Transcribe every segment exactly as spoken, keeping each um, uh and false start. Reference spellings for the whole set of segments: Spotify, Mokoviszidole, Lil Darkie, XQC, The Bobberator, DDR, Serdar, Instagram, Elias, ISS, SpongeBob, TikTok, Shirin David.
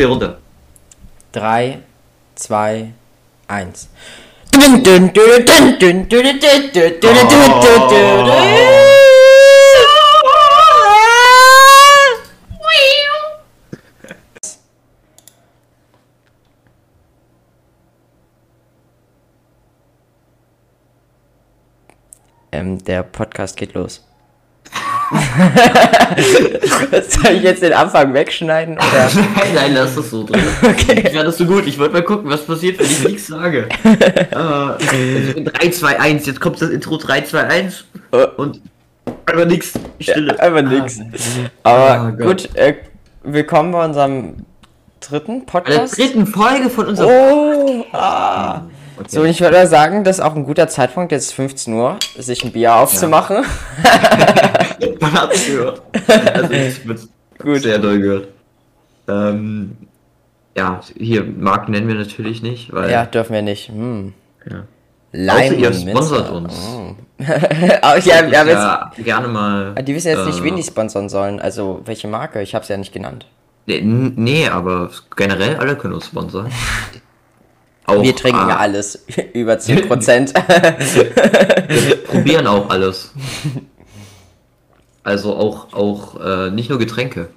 nächste Runde. drei, zwei, eins. Ähm, der Podcast geht los. Soll ich jetzt den Anfang wegschneiden? Oder? Nein, nein, lass das so drin. Okay. Ich fand das so gut. Ich wollte mal gucken, was passiert, wenn ich nichts sage. uh, in drei, zwei, eins. Jetzt kommt das Intro drei, zwei, eins. Und einfach nix. Stille. Ja, einfach nix. Ah, Aber oh gut, äh, willkommen bei unserem dritten Podcast. Bei der dritten Folge von unserem oh, Podcast. Ah. Okay. So, ich würde sagen, das ist auch ein guter Zeitpunkt, jetzt fünfzehn Uhr, sich ein Bier aufzumachen. Ja. Man hat es gehört. Also ich habe sehr doll gehört. Ähm, ja, hier, Marken nennen wir natürlich nicht, weil... Ja, dürfen wir nicht. Hm. Ja. Leim, ihr sponsert uns. Oh. Aber ich, ja, ja, ja, jetzt, gerne mal... Die wissen jetzt äh, nicht, wen die sponsern sollen, also welche Marke, ich habe es ja nicht genannt. Nee, nee, aber generell alle können uns sponsern. Auch, wir trinken ah, ja alles, über zehn Prozent. Wir probieren auch alles. Also auch, auch äh, nicht nur Getränke.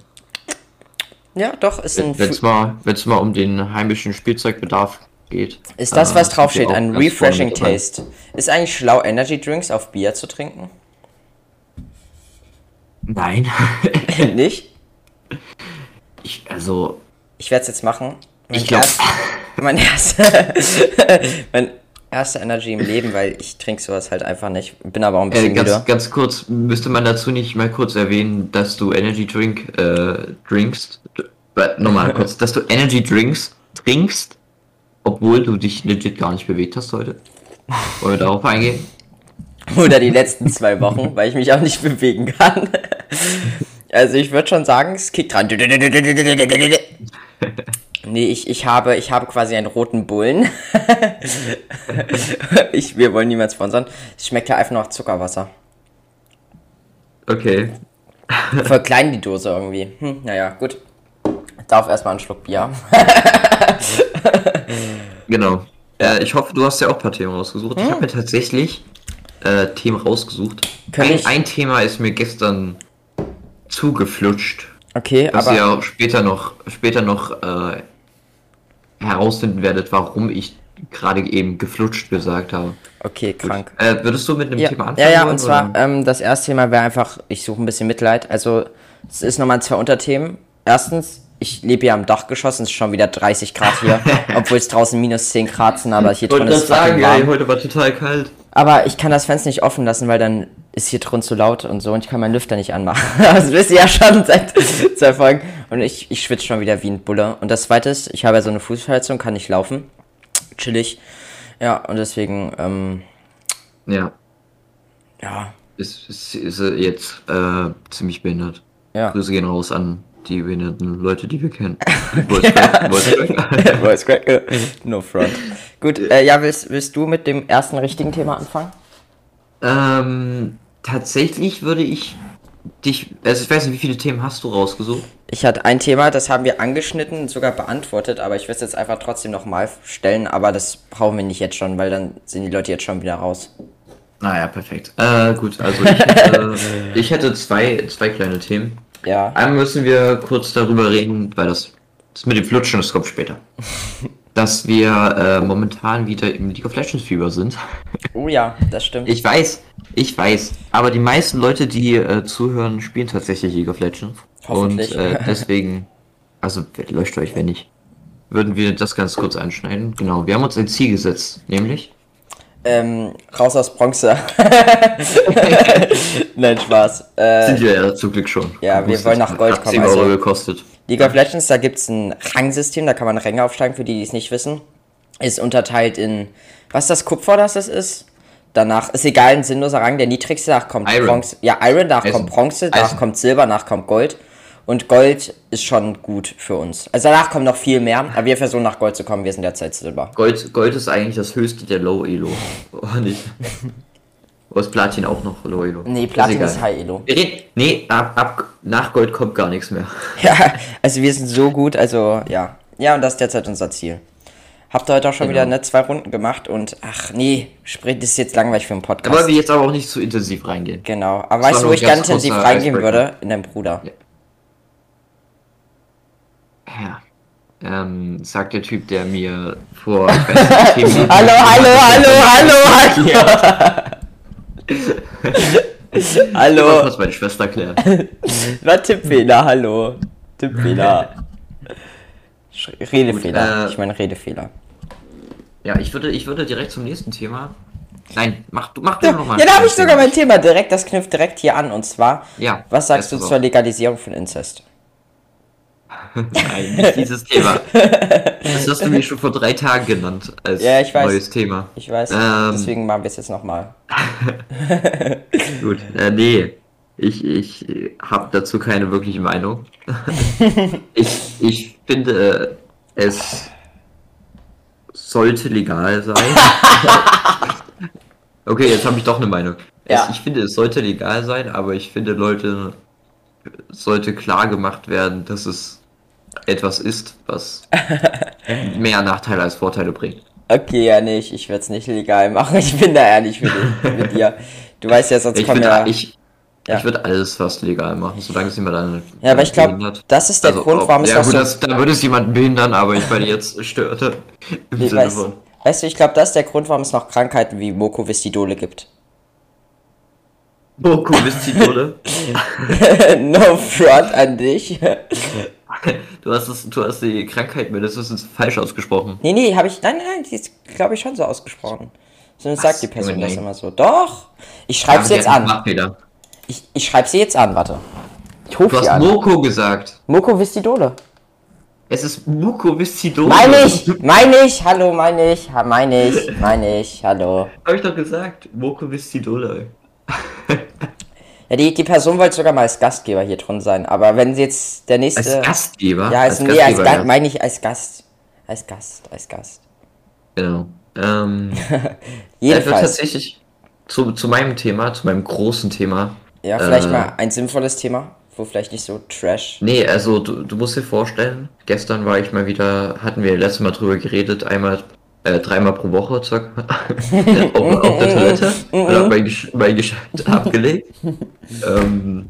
Ja, doch, ist ein... Wenn es mal, mal um den heimischen Spielzeugbedarf geht. Ist das, äh, was draufsteht, ein Refreshing Taste. Ist eigentlich schlau, Energy Drinks auf Bier zu trinken? Nein. Nicht? Ich, also... Ich werde es jetzt machen. Mein ich glaube... Mein erster, mein erster Energy im Leben, weil ich trinke sowas halt einfach nicht. Bin aber auch ein bisschen äh, ganz, müde. Ganz kurz, müsste man dazu nicht mal kurz erwähnen, dass du Energy Drink, äh, drinkst, nochmal kurz, dass du Energy Drinks trinkst, obwohl du dich legit gar nicht bewegt hast heute. Wollen wir darauf eingehen? Oder die letzten zwei Wochen, weil ich mich auch nicht bewegen kann. Also ich würde schon sagen, es kickt dran. Nee, ich, ich habe ich habe quasi einen roten Bullen. ich, wir wollen niemanden sponsern. Es schmeckt ja einfach nur nach Zuckerwasser. Okay. Voll klein die Dose irgendwie. Hm, naja, gut. Darf erstmal einen Schluck Bier. Genau. Äh, ich hoffe, du hast ja auch ein paar Themen rausgesucht. Hm? Ich habe mir tatsächlich äh, Themen rausgesucht. Ein, ein Thema ist mir gestern zugeflutscht. Okay, dass aber... Dass ihr auch später noch, später noch äh, herausfinden werdet, warum ich gerade eben geflutscht gesagt habe. Okay, krank. Äh, würdest du mit einem ja. Thema anfangen? Ja, ja, und wollen, zwar ähm, das erste Thema wäre einfach, ich suche ein bisschen Mitleid. Also, es ist nochmal zwei Unterthemen. Erstens, ich lebe ja am Dachgeschoss und es ist schon wieder dreißig Grad hier, obwohl es draußen minus zehn Grad sind, aber hier drin ist es fucking warm. Ey, heute war total kalt. Aber ich kann das Fenster nicht offen lassen, weil dann ist hier drin zu laut und so und ich kann meinen Lüfter nicht anmachen. Das wisst ihr ja schon seit zwei Folgen. Und ich, ich schwitze schon wieder wie ein Bulle. Und das zweite ist, ich habe ja so eine Fußverletzung, kann nicht laufen. Chillig. Ja, und deswegen, ähm... Ja. Ja. Ist, ist, ist jetzt äh, ziemlich behindert. Ja. Grüße gehen raus an die behinderten Leute, die wir kennen. Voice Crack. No front. Gut, äh, ja, willst, willst du mit dem ersten richtigen Thema anfangen? Ähm, tatsächlich würde ich dich, also ich weiß nicht, wie viele Themen hast du rausgesucht? Ich hatte ein Thema, das haben wir angeschnitten und sogar beantwortet, aber ich will es jetzt einfach trotzdem nochmal stellen, aber das brauchen wir nicht jetzt schon, weil dann sind die Leute jetzt schon wieder raus. Naja, perfekt. Äh, gut, also ich hätte, ich hätte zwei, zwei kleine Themen. Ja. Einmal müssen wir kurz darüber reden, weil das, das mit dem Flutschen, das kommt später. Dass wir äh, momentan wieder im League of Legends Fieber sind. Oh ja, das stimmt. Ich weiß, ich weiß. Aber die meisten Leute, die äh, zuhören, spielen tatsächlich League of Legends. Hoffentlich. Und äh, deswegen, also löscht euch, wenn nicht, würden wir das ganz kurz anschneiden. Genau, wir haben uns ein Ziel gesetzt, nämlich... Ähm, raus aus Bronze. Nein, Spaß. Äh, Sind wir ja zum Glück schon. Ja, wir wollen nach Gold kommen. zehn Euro gekostet. League of Legends, da gibt es ein Rangsystem, da kann man Ränge aufsteigen, für die, die es nicht wissen. Ist unterteilt in, was das Kupfer, das das ist. Danach ist egal, ein sinnloser Rang, der niedrigste, danach kommt Iron. Bronze. Ja, Iron, danach Eisen. Kommt Bronze, danach Eisen. Kommt Silber, danach kommt Gold. Und Gold ist schon gut für uns. Also danach kommt noch viel mehr, aber wir versuchen nach Gold zu kommen, wir sind derzeit Silber. Gold, Gold ist eigentlich das höchste der Low-Elo. Oh, nicht. Oder ist Platin auch noch Low Elo? Nee, Platin ist, ist High Elo. Nee, ab, ab, nach Gold kommt gar nichts mehr. Ja, also wir sind so gut, also ja. Ja, und das ist derzeit unser Ziel. Habt ihr heute auch schon genau. wieder ne, zwei Runden gemacht und ach nee, Sprint ist jetzt langweilig für einen Podcast. Aber wir jetzt aber auch nicht zu so intensiv reingehen. Genau, aber das weißt du, wo ich ganz intensiv reingehen würde? In deinem Bruder. Ja. ja. Ähm, sagt der Typ, der mir vor... hallo, hallo, hallo, hallo, hallo! Hallo! Ich muss meine Schwester klären. Na, Tippfehler, hallo. Tippfehler. Redefehler, Gut, äh, ich meine Redefehler. Ja, ich würde, ich würde direkt zum nächsten Thema. Nein, mach du, mach du ja, nochmal. Ja, da habe ich sogar mein Thema direkt. Das knüpft direkt hier an und zwar. Ja. Was sagst du zur Legalisierung von Inzest? Nein, nicht dieses Thema. Das hast du mir schon vor drei Tagen genannt als ja, ich weiß, neues Thema. Ich weiß. Ähm, deswegen machen wir es jetzt nochmal. Gut, äh, nee. Ich, ich habe dazu keine wirkliche Meinung. ich, ich finde, es sollte legal sein. Okay, jetzt habe ich doch eine Meinung. Ja. Es, ich finde, es sollte legal sein, aber ich finde, Leute, sollte klar gemacht werden, dass es etwas ist, was mehr Nachteile als Vorteile bringt. Okay, ja, nee, ich werde es nicht legal machen. Ich bin da ehrlich mit, mit dir. Du weißt ja, sonst kommen ja... Ich, Ja. Ich würde alles fast legal machen, solange es niemand an. Ja, aber ich glaube, das ist der also, Grund, warum ob, es ja, das gut, so... Das, da würde es jemanden behindern, aber ich meine, jetzt stört er im nee, Sinne weiß, von... Weißt du, ich glaube, das ist der Grund, warum es noch Krankheiten wie Mokoviszidole gibt. Mokoviszidole? No front an dich. Du hast, das, du hast die Krankheit mindestens falsch ausgesprochen. Nee, nee, habe ich... Nein, nein, die ist, glaube ich, schon so ausgesprochen. Sondern sagt die Person das immer so. Doch! Ich schreibe es jetzt an. Machfehler. Ich, ich schreibe sie jetzt an, warte. Ich rufe sie an. Du hast Moko gesagt. Mokoviszidole. Es ist Mokoviszidole. Meine ich, meine ich, hallo, meine ich, meine ich, meine ich, hallo. Hab ich doch gesagt, Mokoviszidole. Ja, die, die Person wollte sogar mal als Gastgeber hier drin sein, aber wenn sie jetzt der nächste... Als Gastgeber? Ja, als, als nee, Gastgeber, als, ja. meine ich als Gast. Als Gast, als Gast. Genau. Ähm... Jedenfalls. Tatsächlich zu, zu meinem Thema, zu meinem großen Thema... Ja, vielleicht äh, mal ein sinnvolles Thema, wo vielleicht nicht so Trash... Nee, also du, du musst dir vorstellen, gestern war ich mal wieder, hatten wir letztes Mal drüber geredet, einmal, äh, dreimal pro Woche, zack, auf, auf der Toilette, oder mein, mein Geschäft abgelegt. ähm,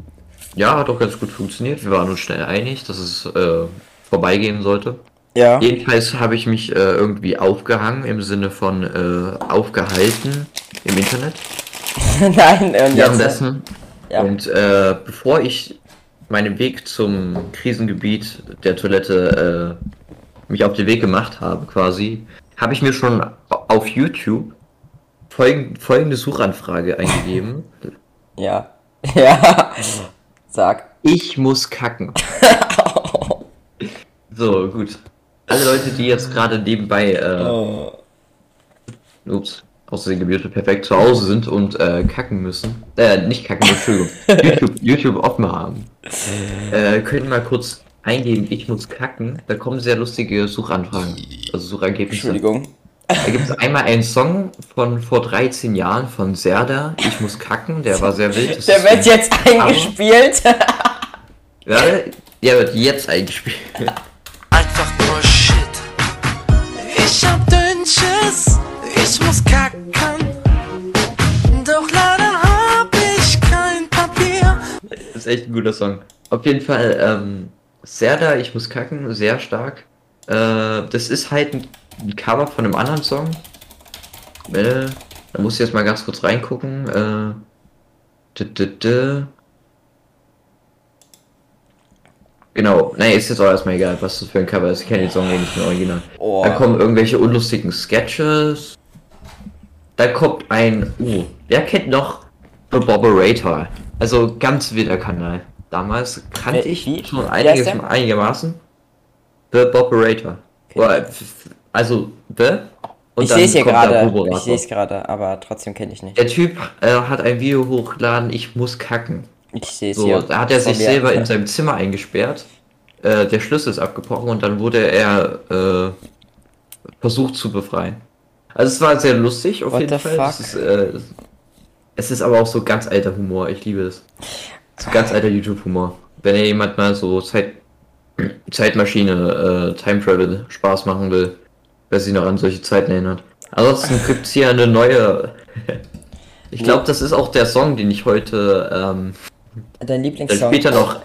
ja, hat auch ganz gut funktioniert, wir waren uns schnell einig, dass es äh, vorbeigehen sollte. Ja. Jedenfalls habe ich mich äh, irgendwie aufgehangen, im Sinne von äh, aufgehalten im Internet. Nein, ähm, währenddessen... Ja. Und äh, bevor ich meinen Weg zum Krisengebiet der Toilette äh, mich auf den Weg gemacht habe, quasi, habe ich mir schon auf YouTube folg folgende Suchanfrage eingegeben. Ja. Ja. Sag. Ich muss kacken. So, gut. Alle Leute, die jetzt gerade nebenbei äh, oh. ups. außerdem gebürte perfekt zu Hause sind und äh, kacken müssen. Äh, nicht kacken, Entschuldigung. YouTube, YouTube offen haben. Äh, können mal kurz eingeben, ich muss kacken. Da kommen sehr lustige Suchanfragen. Also Suchergebnisse. Entschuldigung. Da gibt es einmal einen Song von vor dreizehn Jahren von Serdar, ich muss kacken, der war sehr wild. Das der wird jetzt Hammer. Eingespielt. Ja, der wird jetzt eingespielt. Einfach nur Shit. Ich hab den Schiss. Ich muss kacken, doch leider hab ich kein Papier. Das ist echt ein guter Song. Auf jeden Fall, ähm, Serdar, ich muss kacken, sehr stark. Äh, das ist halt ein, ein Cover von einem anderen Song. Äh, da muss ich jetzt mal ganz kurz reingucken. Äh, d -d -d Genau, naja, ist jetzt auch erstmal egal, was das für ein Cover ist. Ich kenne den Song nicht mehr original. Oh. Da kommen irgendwelche unlustigen Sketches. Da kommt ein... Uh, wer kennt noch The Bobberator? Also ganz wilder Kanal. Damals kannte Ä ich wie? schon einiges, einigermaßen. The Bobberator. Okay. Also The... Und ich sehe es hier gerade, ich sehe es gerade, aber trotzdem kenne ich nicht. Der Typ äh, hat ein Video hochgeladen, ich muss kacken. Ich sehe es so, hier. Da hat er sich selber ja. in seinem Zimmer eingesperrt, äh, der Schlüssel ist abgebrochen und dann wurde er äh, versucht zu befreien. Also es war sehr lustig auf What jeden Fall. Das ist, äh, Es ist aber auch so ganz alter Humor, ich liebe es. So ganz alter YouTube-Humor. Wenn ja jemand mal so Zeit, Zeitmaschine, äh, Time Travel Spaß machen will, wer sich noch an solche Zeiten erinnert. Ansonsten gibt's hier eine neue. Ich glaube, das ist auch der Song, den ich heute, ähm... Dein Lieblingssong? Später noch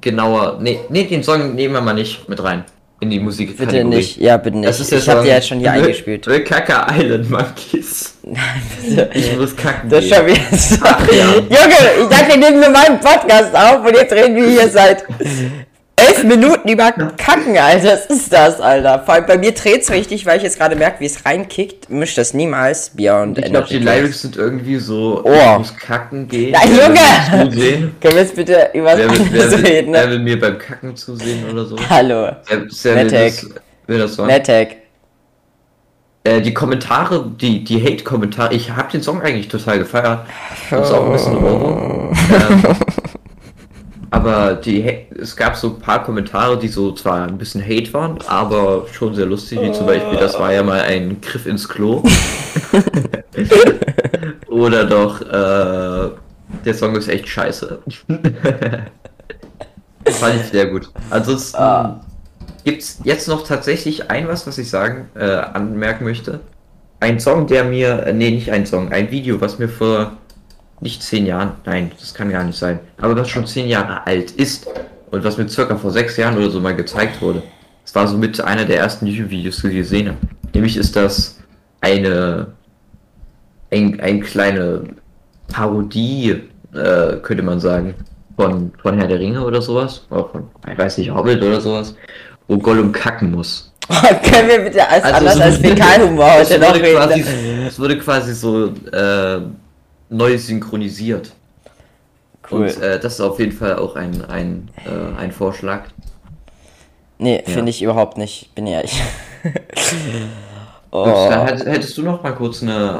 genauer... Nee, nee, den Song nehmen wir mal nicht mit rein. In die Musik. Bitte nicht, ja, bitte nicht. Das ist ich habe dir jetzt schon hier L eingespielt. L Kaka Island Monkeys. Nein, bitte. Ich muss kacken. Das ist schon wieder so. Ja. Junge, ich dachte, nehmen wir meinen Podcast auf und jetzt reden wir hier seit elf Minuten über Kacken, Alter. Was ist das, Alter? Vor allem bei mir dreht's richtig, weil ich jetzt gerade merke, wie es reinkickt. Mischt das niemals. Beyond. Ich glaube, die Lyrics sind irgendwie so. Oh. Ich muss kacken gehen. Nein, Junge! Können wir jetzt bitte über was anderes reden? Wer will mir beim Kacken zusehen oder so? Hallo. Nettag. Will das sagen? Nettag. Äh, die Kommentare, die, die Hate-Kommentare. Ich habe den Song eigentlich total gefeiert. Das ist auch ein bisschen Euro. Ähm, Aber die, es gab so ein paar Kommentare, die so zwar ein bisschen Hate waren, aber schon sehr lustig, wie zum Beispiel, das war ja mal ein Griff ins Klo. Oder doch, äh, der Song ist echt scheiße. Fand ich sehr gut. Ansonsten ah. gibt's jetzt noch tatsächlich ein was, was ich sagen, äh, anmerken möchte. Ein Song, der mir, äh, nee, nicht ein Song, ein Video, was mir vor... Nicht zehn Jahren, nein, das kann gar nicht sein. Aber das schon zehn Jahre alt ist und was mir circa vor sechs Jahren oder so mal gezeigt wurde. Das war somit einer der ersten YouTube-Videos, die ich gesehen habe. Nämlich ist das eine ein, ein kleine Parodie, äh, könnte man sagen, von, von Herr der Ringe oder sowas. Oder von, ich weiß nicht, Hobbit oder sowas, wo Gollum kacken muss. Können wir bitte als also anders so als Fäkalhumor heute noch reden? Quasi, es wurde quasi so, äh, neu synchronisiert. Cool. Und äh, das ist auf jeden Fall auch ein ein, äh, ein Vorschlag. Nee, ja. Finde ich überhaupt nicht. Bin ehrlich. Oh. Da hättest, hättest du noch mal kurz eine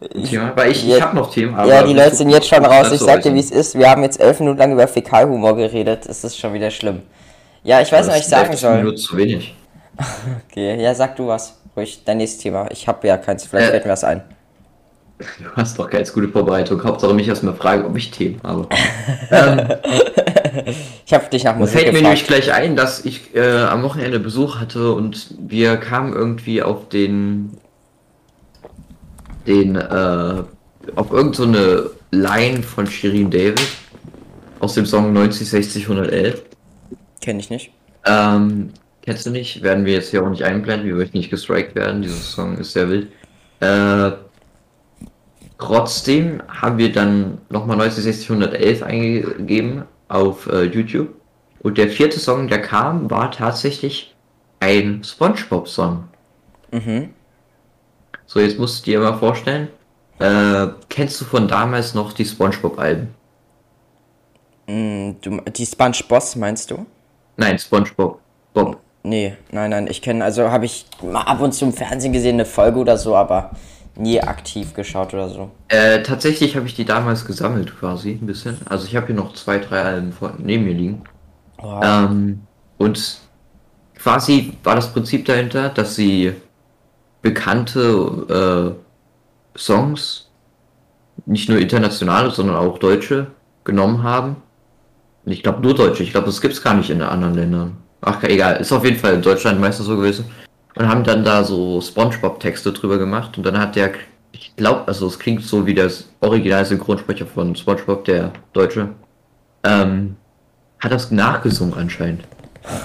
äh, Thema? Weil ich, ich habe noch Themen. Aber ja, die Leute sind jetzt schon raus. Ich sag dir, wie es ist. Wir haben jetzt elf Minuten lang über Fäkalhumor geredet. Es ist schon wieder schlimm. Ja, ich weiß nicht, was ich sagen soll. Nur zu wenig. Okay, ja, sag du was. Ruhig, dein nächstes Thema. Ich habe ja keins. Vielleicht fällt mir was ein. Du hast doch ganz gute Vorbereitung. Hauptsache mich erstmal fragen, ob ich Themen habe. ähm, ich habe dich nach Musik gefragt. Fällt mir nämlich gleich ein, dass ich äh, am Wochenende Besuch hatte und wir kamen irgendwie auf den, den, äh, auf irgend so eine Line von Shirin David aus dem Song neunzig sechzig hundertelf. Kenn ich nicht. Ähm, kennst du nicht? Werden wir jetzt hier auch nicht einblenden. Wir möchten nicht gestrikt werden. Dieser Song ist sehr wild. Äh, Trotzdem haben wir dann nochmal neunzig sechzig hundertelf eingegeben auf äh, YouTube. Und der vierte Song, der kam, war tatsächlich ein SpongeBob-Song. Mhm. So, jetzt musst du dir mal vorstellen, äh, kennst du von damals noch die SpongeBob-Alben? Mm, du, die SpongeBoss meinst du? Nein, SpongeBob. Bob. Nee, nein, nein, ich kenne, also habe ich mal ab und zu im Fernsehen gesehen, eine Folge oder so, aber... nie aktiv geschaut oder so. Äh, tatsächlich habe ich die damals gesammelt quasi ein bisschen. Also ich habe hier noch zwei, drei Alben vor, neben mir liegen. Wow. Ähm, und quasi war das Prinzip dahinter, dass sie bekannte äh, Songs, nicht nur internationale, sondern auch deutsche, genommen haben. Und ich glaube nur deutsche, ich glaube das gibt's gar nicht in anderen Ländern. Ach egal, ist auf jeden Fall in Deutschland meistens so gewesen. Und haben dann da so SpongeBob-Texte drüber gemacht und dann hat der, ich glaube, also es klingt so wie das originale Synchronsprecher von SpongeBob, der Deutsche, ähm, hat das nachgesungen anscheinend.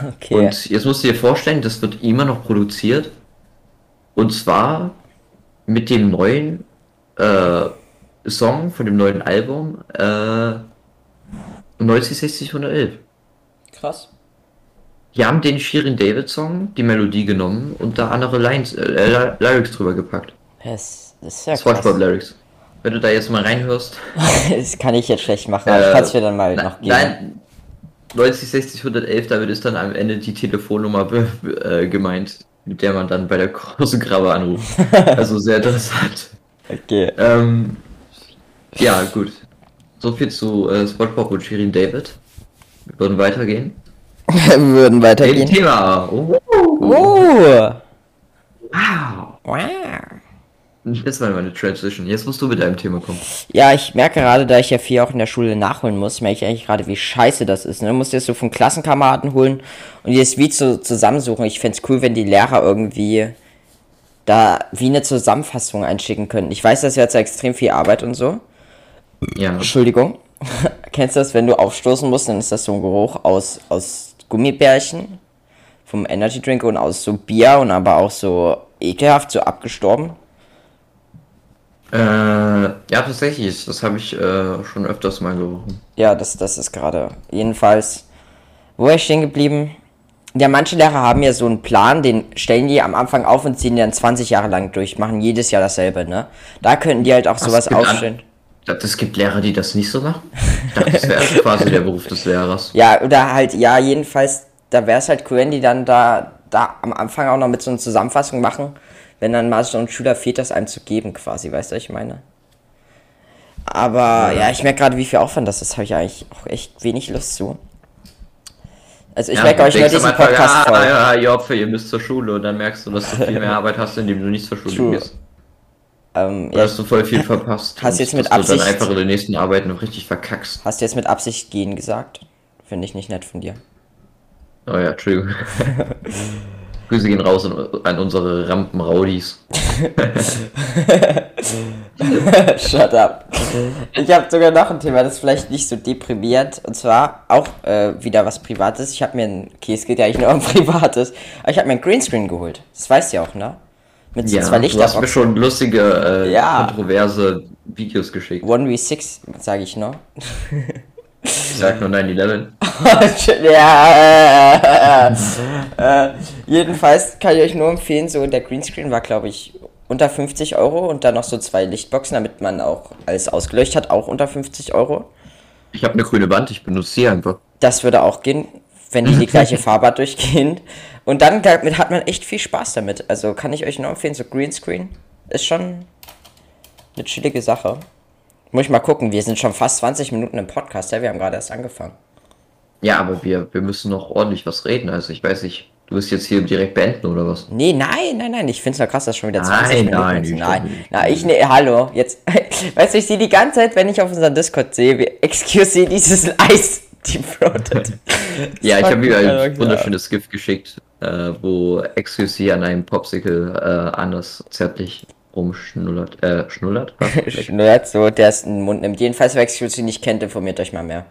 Okay. Und jetzt musst du dir vorstellen, das wird immer noch produziert und zwar mit dem neuen äh, Song von dem neuen Album äh, neunzig sechzig hundertelf. Krass. Die haben den Shirin David Song, die Melodie genommen und da andere Lines, äh, Lyrics drüber gepackt. Das ist ja krass. SpongeBob Lyrics. Wenn du da jetzt mal reinhörst. Das kann ich jetzt schlecht machen, aber äh, ich kann's mir dann mal na, noch geben. Nein, neunzig sechzig hundertelf, damit ist dann am Ende die Telefonnummer äh, gemeint, mit der man dann bei der großen Krabbe anruft. Also sehr interessant. Okay. Ähm, ja, gut. So viel zu äh, SpongeBob und Shirin David. Wir würden weitergehen. Wir würden weitergehen. Ein Thema. Oh. Oh. Wow. Wow. Jetzt war meine Transition. Jetzt musst du mit deinem Thema kommen. Ja, ich merke gerade, da ich ja viel auch in der Schule nachholen muss, merke ich eigentlich gerade, wie scheiße das ist. Ne? Du musst dir das so von Klassenkameraden holen und dir das wie so zusammensuchen. Ich fände es cool, wenn die Lehrer irgendwie da wie eine Zusammenfassung einschicken könnten. Ich weiß, das ist jetzt extrem viel Arbeit und so. Ja. Entschuldigung. Kennst du das, wenn du aufstoßen musst, dann ist das so ein Geruch aus, aus Gummibärchen vom Energy Drink und aus so Bier und aber auch so ekelhaft, so abgestorben. Äh, ja, tatsächlich, das habe ich äh, schon öfters mal gerochen. Ja, das, das ist gerade. Jedenfalls, wo war ich stehen geblieben? Ja, manche Lehrer haben ja so einen Plan, den stellen die am Anfang auf und ziehen dann zwanzig Jahre lang durch, machen jedes Jahr dasselbe, ne? Da könnten die halt auch sowas aufstellen. Es gibt Lehrer, die das nicht so machen. Ich dachte, das wäre quasi der Beruf des Lehrers. Ja, oder halt, ja, jedenfalls, da wäre es halt cool, wenn die dann da, da am Anfang auch noch mit so einer Zusammenfassung machen, wenn dann mal so ein Schüler fehlt, das einem zu geben quasi, weißt du, was ich meine? Aber ja, ja ich merke gerade, wie viel Aufwand das ist, habe ich eigentlich auch echt wenig Lust zu. Also ich ja, merke euch nur diesen Podcast voll. Ja, ja, Jopfe, ihr müsst zur Schule und dann merkst du, dass du viel mehr Arbeit hast, indem du nicht zur Schule gehst. Ähm, ja. Hast du voll viel verpasst. Hast jetzt mit Absicht. Du dann einfach in den nächsten Arbeiten noch richtig verkackst. Hast du jetzt mit Absicht gehen gesagt? Finde ich nicht nett von dir. Oh ja, Entschuldigung. Grüße gehen raus an unsere Rampen-Raudis. Shut up. Ich habe sogar noch ein Thema, das ist vielleicht nicht so deprimiert. Und zwar auch äh, wieder was Privates. Ich habe mir ein... Okay, es geht ja eigentlich nur um Privates. Aber ich habe mir ein Greenscreen geholt. Das weißt du ja auch, ne? Mit so ja, zwei Lichter. Du hast mir schon lustige, äh, ja. kontroverse Videos geschickt. eins gegen sechs, sage ich noch. Ich sag nur neun elf. Ja, äh, äh, jedenfalls kann ich euch nur empfehlen, so der Greenscreen war, glaube ich, unter fünfzig Euro und dann noch so zwei Lichtboxen, damit man auch alles ausgeleuchtet hat, auch unter fünfzig Euro. Ich habe eine grüne Wand, ich benutze sie einfach. Das würde auch gehen, wenn die die gleiche Farbe hat durchgehend. Und dann damit hat man echt viel Spaß damit. Also kann ich euch nur empfehlen, so Greenscreen ist schon eine chillige Sache. Muss ich mal gucken, wir sind schon fast zwanzig Minuten im Podcast, ja, wir haben gerade erst angefangen. Ja, aber wir, wir müssen noch ordentlich was reden, also ich weiß nicht, du wirst jetzt hier direkt beenden oder was? Nee, nein, nein, nein, ich find's ja krass, dass schon wieder zwanzig Minuten nein, sind. Nein, nein, nein, ich ne, hallo, jetzt, weißt du, ich sehe die ganze Zeit, wenn ich auf unseren Discord sehe, wie X Q C dieses Eis defraudet. Ja, ich habe mir ein wunderschönes GIF geschickt, äh, wo X Q C an einem Popsicle äh, anders zärtlich rumschnullert, äh, schnullert? Schnullert, so, der es in den Mund nimmt. Jedenfalls, wer X Q C nicht kennt, informiert euch mal mehr.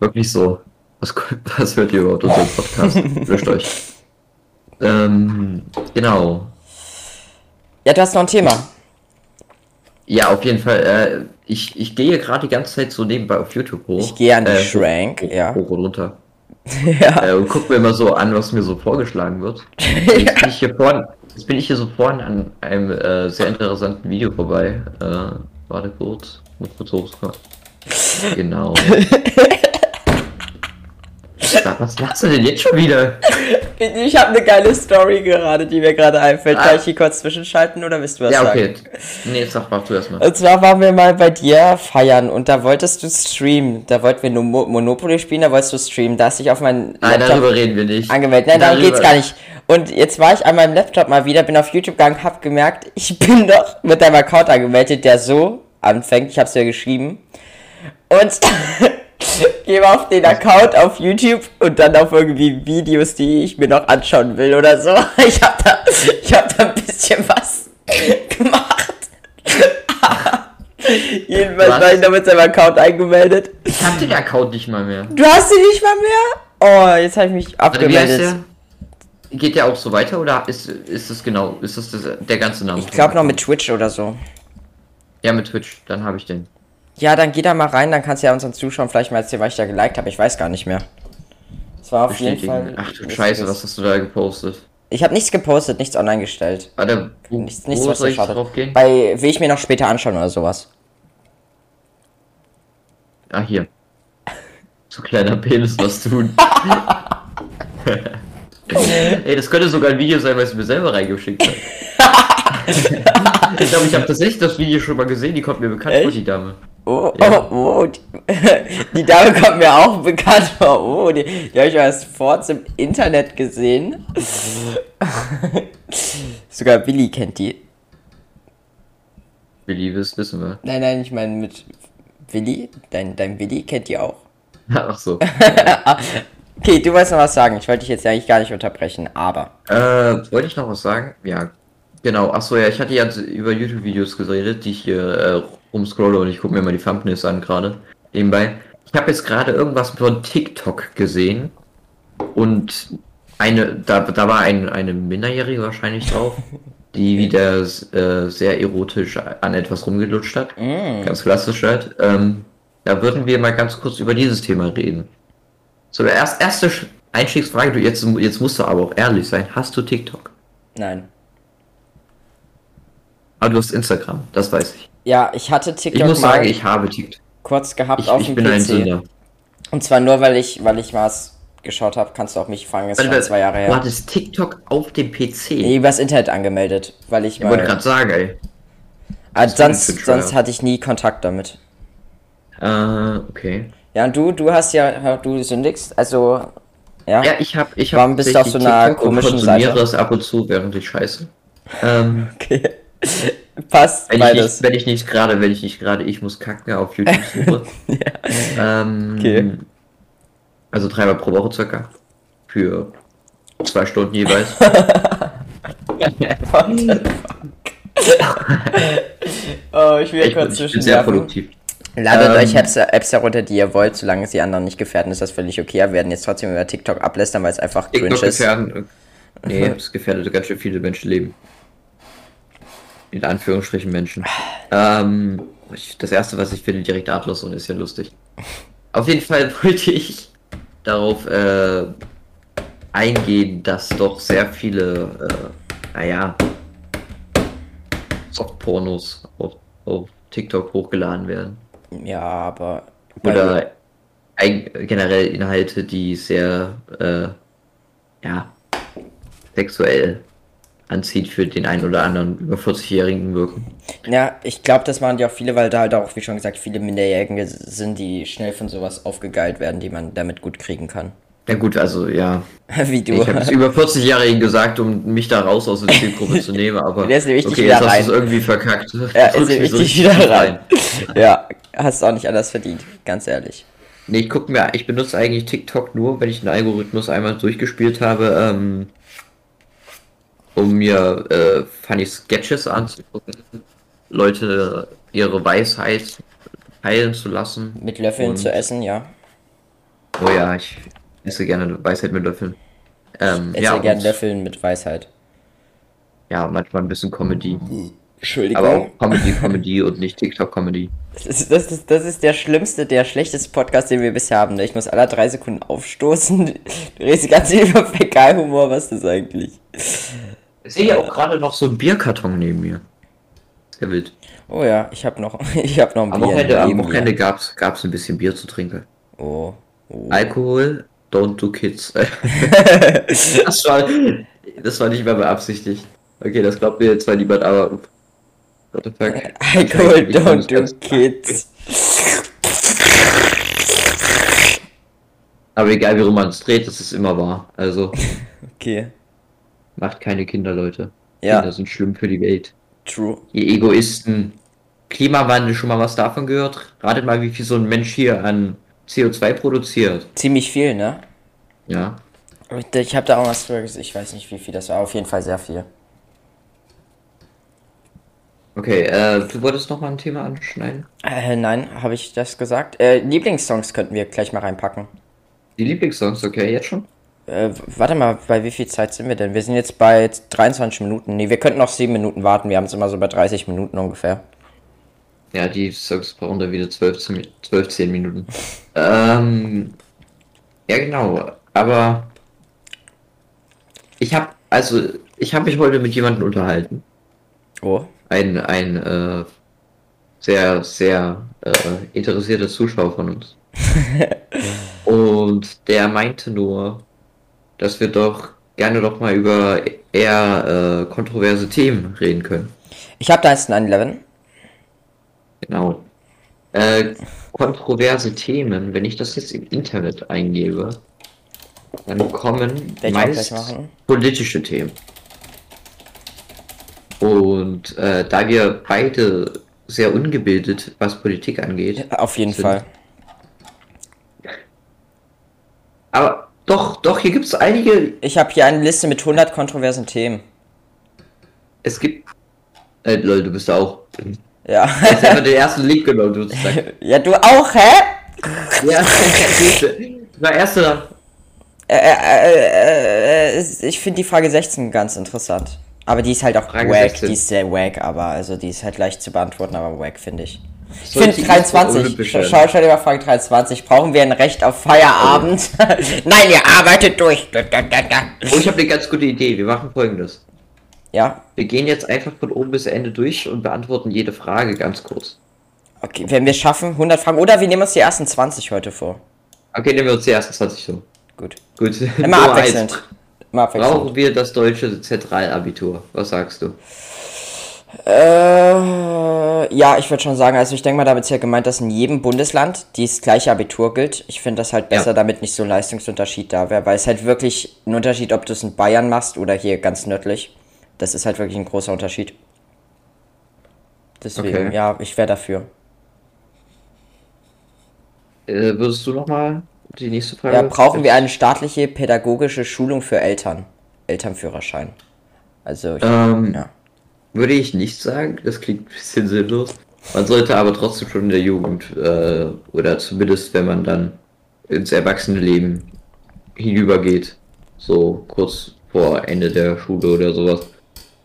Wirklich so. Was, was hört ihr überhaupt unseren Podcast? Löscht euch. Ähm, genau. Ja, du hast noch ein Thema. Ja, auf jeden Fall. Äh, ich, ich gehe gerade die ganze Zeit so nebenbei auf YouTube hoch. Ich gehe an die äh, Schrank, hoch, ja. Hoch und runter. Ja. Äh, und guck mir immer so an, was mir so vorgeschlagen wird. Ja. Jetzt bin ich hier vorne. Jetzt bin ich hier so vorne an einem äh, sehr interessanten Video vorbei. Äh, warte kurz. Muss kurz hochkommen. Genau. Was machst du denn jetzt schon wieder? Ich habe eine geile Story gerade, die mir gerade einfällt. Ah. Kann ich die kurz zwischenschalten oder willst du was ja, sagen? Ja, okay. Nee, sag mal, du erstmal. Und zwar waren wir mal bei dir feiern und da wolltest du streamen. Da wollten wir nur Mo- Monopoly spielen, da wolltest du streamen. Da hast dich auf meinen Nein, Laptop darüber reden wir nicht. Angemeldet. Nein, darum darüber geht's gar nicht. Und jetzt war ich an meinem Laptop mal wieder, bin auf YouTube gegangen, hab gemerkt, ich bin doch mit deinem Account angemeldet, der so anfängt. Ich hab's ja geschrieben. Und... Gehe auf den Account auf YouTube und dann auf irgendwie Videos, die ich mir noch anschauen will oder so. Ich hab da, ich hab da ein bisschen was gemacht. Jedenfalls was? War ich da mit seinem Account eingemeldet. Ich hab den Account nicht mal mehr. Du hast ihn nicht mal mehr? Oh, jetzt hab ich mich abgemeldet. Also, geht der auch so weiter oder ist, ist das genau, ist das, das der ganze Name? Ich glaube noch mit Twitch oder so. Ja, mit Twitch, dann habe ich den. Ja, dann geh da mal rein, dann kannst du ja unseren Zuschauern vielleicht mal erzählen, was ich da geliked habe. Ich weiß gar nicht mehr. Das war auf Bestätigen. Jeden Fall... Ach du Scheiße, was hast du da gepostet? Ich habe nichts gepostet, nichts online gestellt. Warte, wo, nichts, nichts, wo was soll ich drauf gehen? Bei, will ich mir noch später anschauen oder sowas. Ah, hier. So kleiner Penis, was tun. Ey, das könnte sogar ein Video sein, was ich mir selber reingeschickt habe. Ich glaube, ich habe tatsächlich das Video schon mal gesehen, die kommt mir bekannt vor, die Dame. Oh, ja. oh, oh, die, die Dame kommt mir auch bekannt vor. Oh, die, die habe ich erst vor zum Internet gesehen. Sogar Billy kennt die. Willi, das wissen wir. Nein, nein, ich meine mit Willi. Dein, dein Willi kennt ihr auch. Ach so. Okay, du wolltest noch was sagen. Ich wollte dich jetzt eigentlich gar nicht unterbrechen, aber... Äh, wollte ich noch was sagen? Ja, genau. Achso, ja, ich hatte ja über YouTube-Videos geredet, die ich hier äh, rumscrolle und ich gucke mir mal die Thumbnails an gerade. Nebenbei. Ich habe jetzt gerade irgendwas von TikTok gesehen und eine, da, da war ein, eine Minderjährige wahrscheinlich drauf, die wieder äh, sehr erotisch an etwas rumgelutscht hat. Mm. Ganz klassisch halt. Ähm, da würden wir mal ganz kurz über dieses Thema reden. So, der erst, erste Einstiegsfrage, du, jetzt, jetzt musst du aber auch ehrlich sein. Hast du TikTok? Nein. Aber du hast Instagram, das weiß ich. Ja, ich hatte TikTok. Ich muss mal sagen, ich habe TikTok. Kurz gehabt ich, auf ich dem bin P C. Ein Sünder. Und zwar nur, weil ich, weil ich mal geschaut habe, kannst du auch mich fragen, ist also, schon zwei Jahre her. Du hattest TikTok auf dem P C? Nee, übers Internet angemeldet, weil ich mal... Ich wollte gerade sagen, ey. Also sonst, sonst hatte ich nie Kontakt damit. Äh, uh, okay. Ja, und du, du hast ja, du sündigst, also, ja. Ja, ich hab, ich hab... Warum bist du auf so einer TikTok komischen Seite? Ich konsumiere es ab und zu, während ich scheiße. Ähm, okay. Passt wenn beides. Ich nicht, wenn ich nicht gerade, wenn ich nicht gerade, ich muss kacken auf YouTube suche. Ja. ähm, okay. Also dreimal pro Woche circa. Für zwei Stunden jeweils. What the fuck? Oh, ich will ja ich kurz bin, ich bin sehr produktiv. Ladet ähm, euch Apps, Apps herunter, die ihr wollt, solange sie anderen nicht gefährden, ist das völlig okay. Wir werden jetzt trotzdem über TikTok ablästern, weil es einfach TikTok cringe ist. Gefährden. Nee, es gefährdet ganz schön viele Menschenleben. In Anführungsstrichen Menschen. ähm, ich, das erste, was ich finde, direkt artlos und ist ja lustig. Auf jeden Fall wollte ich darauf äh, eingehen, dass doch sehr viele, äh, naja, Softpornos auf, auf TikTok hochgeladen werden. Ja, aber... Oder ein, generell Inhalte, die sehr, äh, ja, sexuell anzieht für den einen oder anderen über vierzig-Jährigen wirken. Ja, ich glaube, das machen die auch viele, weil da halt auch, wie schon gesagt, viele Minderjährige sind, die schnell von sowas aufgegeilt werden, die man damit gut kriegen kann. Ja gut, also ja. Wie du. Ich habe es über vierzig-Jährigen gesagt, um mich da raus aus der Zielgruppe zu nehmen, aber der ist nämlich okay, wieder jetzt rein. Hast du es irgendwie verkackt. Ja, ist nämlich richtig wieder rein. Ja, hast auch nicht anders verdient, ganz ehrlich. Nee, ich guck mir, ich benutze eigentlich TikTok nur, wenn ich einen Algorithmus einmal durchgespielt habe, ähm, um mir äh, funny Sketches anzugucken, Leute ihre Weisheit teilen zu lassen. Mit Löffeln und zu essen, ja. Oh ja, ich esse gerne Weisheit mit Löffeln. Ähm, ich esse ja, gerne Löffeln mit Weisheit. Ja, manchmal ein bisschen Comedy. Entschuldigung. Aber auch Comedy, Comedy und nicht TikTok-Comedy. Das ist, das, ist, das ist der schlimmste, der schlechteste Podcast, den wir bisher haben. Ich muss alle drei Sekunden aufstoßen. Du redest ganz über Fäkalhumor, was ist das eigentlich? Ich sehe ja auch gerade noch so einen Bierkarton neben mir. Sehr wild. Oh ja, ich habe noch, ich hab noch ein Bier. Wochenende, am Wochenende gab es ein bisschen Bier zu trinken. Oh. oh. Alkohol, don't do kids. das, war, das war nicht mehr beabsichtigt. Okay, das glaubt mir zwar niemand, aber... What the fuck? Alkohol, don't do kids. Aber egal, wie rum man es dreht, das ist immer wahr. Also... Okay. Macht keine Kinder, Leute. Ja. Kinder sind schlimm für die Welt. True. Ihr Egoisten. Klimawandel, schon mal was davon gehört? Ratet mal, wie viel so ein Mensch hier an C O zwei produziert. Ziemlich viel, ne? Ja. Ich habe da auch was drüber gesehen. Ich weiß nicht, wie viel das war. Auf jeden Fall sehr viel. Okay, äh, du wolltest noch mal ein Thema anschneiden? Äh, nein, habe ich das gesagt? Äh, Lieblingssongs könnten wir gleich mal reinpacken. Die Lieblingssongs, okay, jetzt schon? Äh, warte mal, bei wie viel Zeit sind wir denn? Wir sind jetzt bei dreiundzwanzig Minuten. Ne, wir könnten noch sieben Minuten warten. Wir haben es immer so bei dreißig Minuten ungefähr. Ja, die Songs brauchen da wieder zwölf, zehn Minuten. ähm, ja genau, aber ich habe also, ich habe mich heute mit jemandem unterhalten. Oh. Ein, ein, äh, sehr, sehr, äh, interessierter Zuschauer von uns. Und der meinte nur, dass wir doch gerne doch mal über eher äh, kontroverse Themen reden können. Ich habe da jetzt neun elf. Genau. Äh, kontroverse Themen, wenn ich das jetzt im Internet eingebe, dann kommen meist politische Themen. Und äh, da wir beide sehr ungebildet, was Politik angeht. Auf jeden sind. Fall. Aber doch, doch, hier gibt es einige... Ich habe hier eine Liste mit hundert kontroversen Themen. Es gibt... Ey, Leute, du bist da auch... Ja. Du hast einfach den ersten Link genommen, sozusagen. Ja, du auch, hä? Ja, war erster... Äh, äh, äh, ich finde die Frage sechzehn ganz interessant. Aber die ist halt auch Frage wack, sechzehn. Die ist sehr wack, aber also die ist halt leicht zu beantworten, aber wack finde ich. Ich finde dreiundzwanzig, schau, schau dir mal Frage dreiundzwanzig, brauchen wir ein Recht auf Feierabend? Oh. Nein, ihr arbeitet durch. Oh, ich habe eine ganz gute Idee, wir machen Folgendes. Ja? Wir gehen jetzt einfach von oben bis Ende durch und beantworten jede Frage ganz kurz. Okay, wenn wir schaffen, hundert Fragen, oder wir nehmen uns die ersten zwanzig heute vor. Okay, nehmen wir uns die ersten zwanzig vor. Gut. Gut. Immer so abwechselnd. Immer abwechselnd. Brauchen wir das deutsche Zentralabitur? Was sagst du? Äh, ja, ich würde schon sagen, also ich denke mal, damit ist ja gemeint, dass in jedem Bundesland das gleiche Abitur gilt. Ich finde das halt besser, ja, damit nicht so ein Leistungsunterschied da wäre, weil es halt wirklich ein Unterschied, ob du es in Bayern machst oder hier ganz nördlich. Das ist halt wirklich ein großer Unterschied. Deswegen, okay, ja, ich wäre dafür. Äh, würdest du nochmal... Die nächste Frage. Ja, brauchen wir eine staatliche pädagogische Schulung für Eltern? Elternführerschein. Also, ich ähm, ja. Würde ich nicht sagen, das klingt ein bisschen sinnlos. Man sollte aber trotzdem schon in der Jugend, äh, oder zumindest wenn man dann ins Erwachsenenleben hinübergeht, so kurz vor Ende der Schule oder sowas,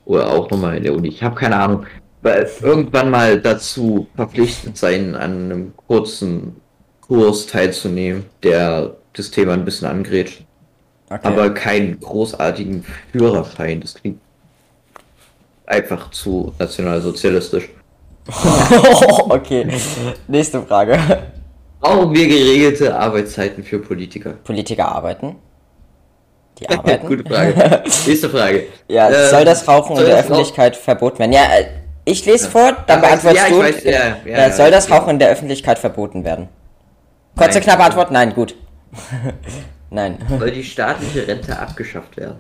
oder auch nochmal in der Uni, ich habe keine Ahnung, weil irgendwann mal dazu verpflichtet sein, an einem kurzen Kurs teilzunehmen, der das Thema ein bisschen angrätscht. Okay. Aber keinen großartigen Führerschein. Das klingt einfach zu nationalsozialistisch. Okay, nächste Frage. Brauchen wir geregelte Arbeitszeiten für Politiker? Politiker arbeiten? Die arbeiten? Gute Frage. Nächste Frage. Ja, ähm, soll das Rauchen soll in der Öffentlichkeit Rauch- verboten werden? Ja, ich lese vor, dann ja, beantwortest ja, du. Weiß, ja, ja, ja, soll ja, das ja. Rauchen in der Öffentlichkeit verboten werden? Kurze, knappe Antwort, nein, gut. Nein. Soll die staatliche Rente abgeschafft werden?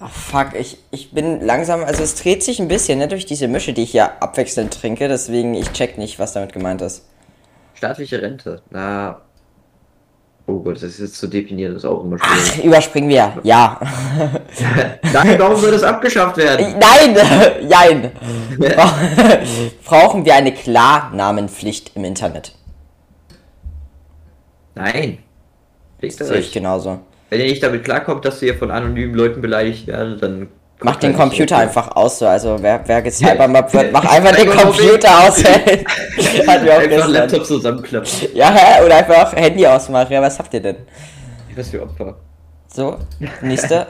Ach, fuck, ich, ich bin langsam, also es dreht sich ein bisschen, ne, durch diese Mische, die ich hier abwechselnd trinke, deswegen ich check nicht, was damit gemeint ist. Staatliche Rente, na, oh Gott, das ist jetzt zu definieren, das ist auch immer schwierig. Ach, überspringen wir, ja. Nein, warum soll das abgeschafft werden? Nein, nein. Brauchen wir eine Klarnamenpflicht im Internet? Nein. Das sehe ich genauso. Wenn ihr nicht damit klarkommt, dass ihr von anonymen Leuten beleidigt werdet, dann... Macht den Computer einfach aus, so. Also wer, wer gecybermobbt wird, macht einfach den Computer aus. Hat mir auch einfach Laptop zusammenklappen. Ja, oder einfach Handy ausmachen. Ja, was habt ihr denn? Ich weiß, wie Opfer. So, nächste.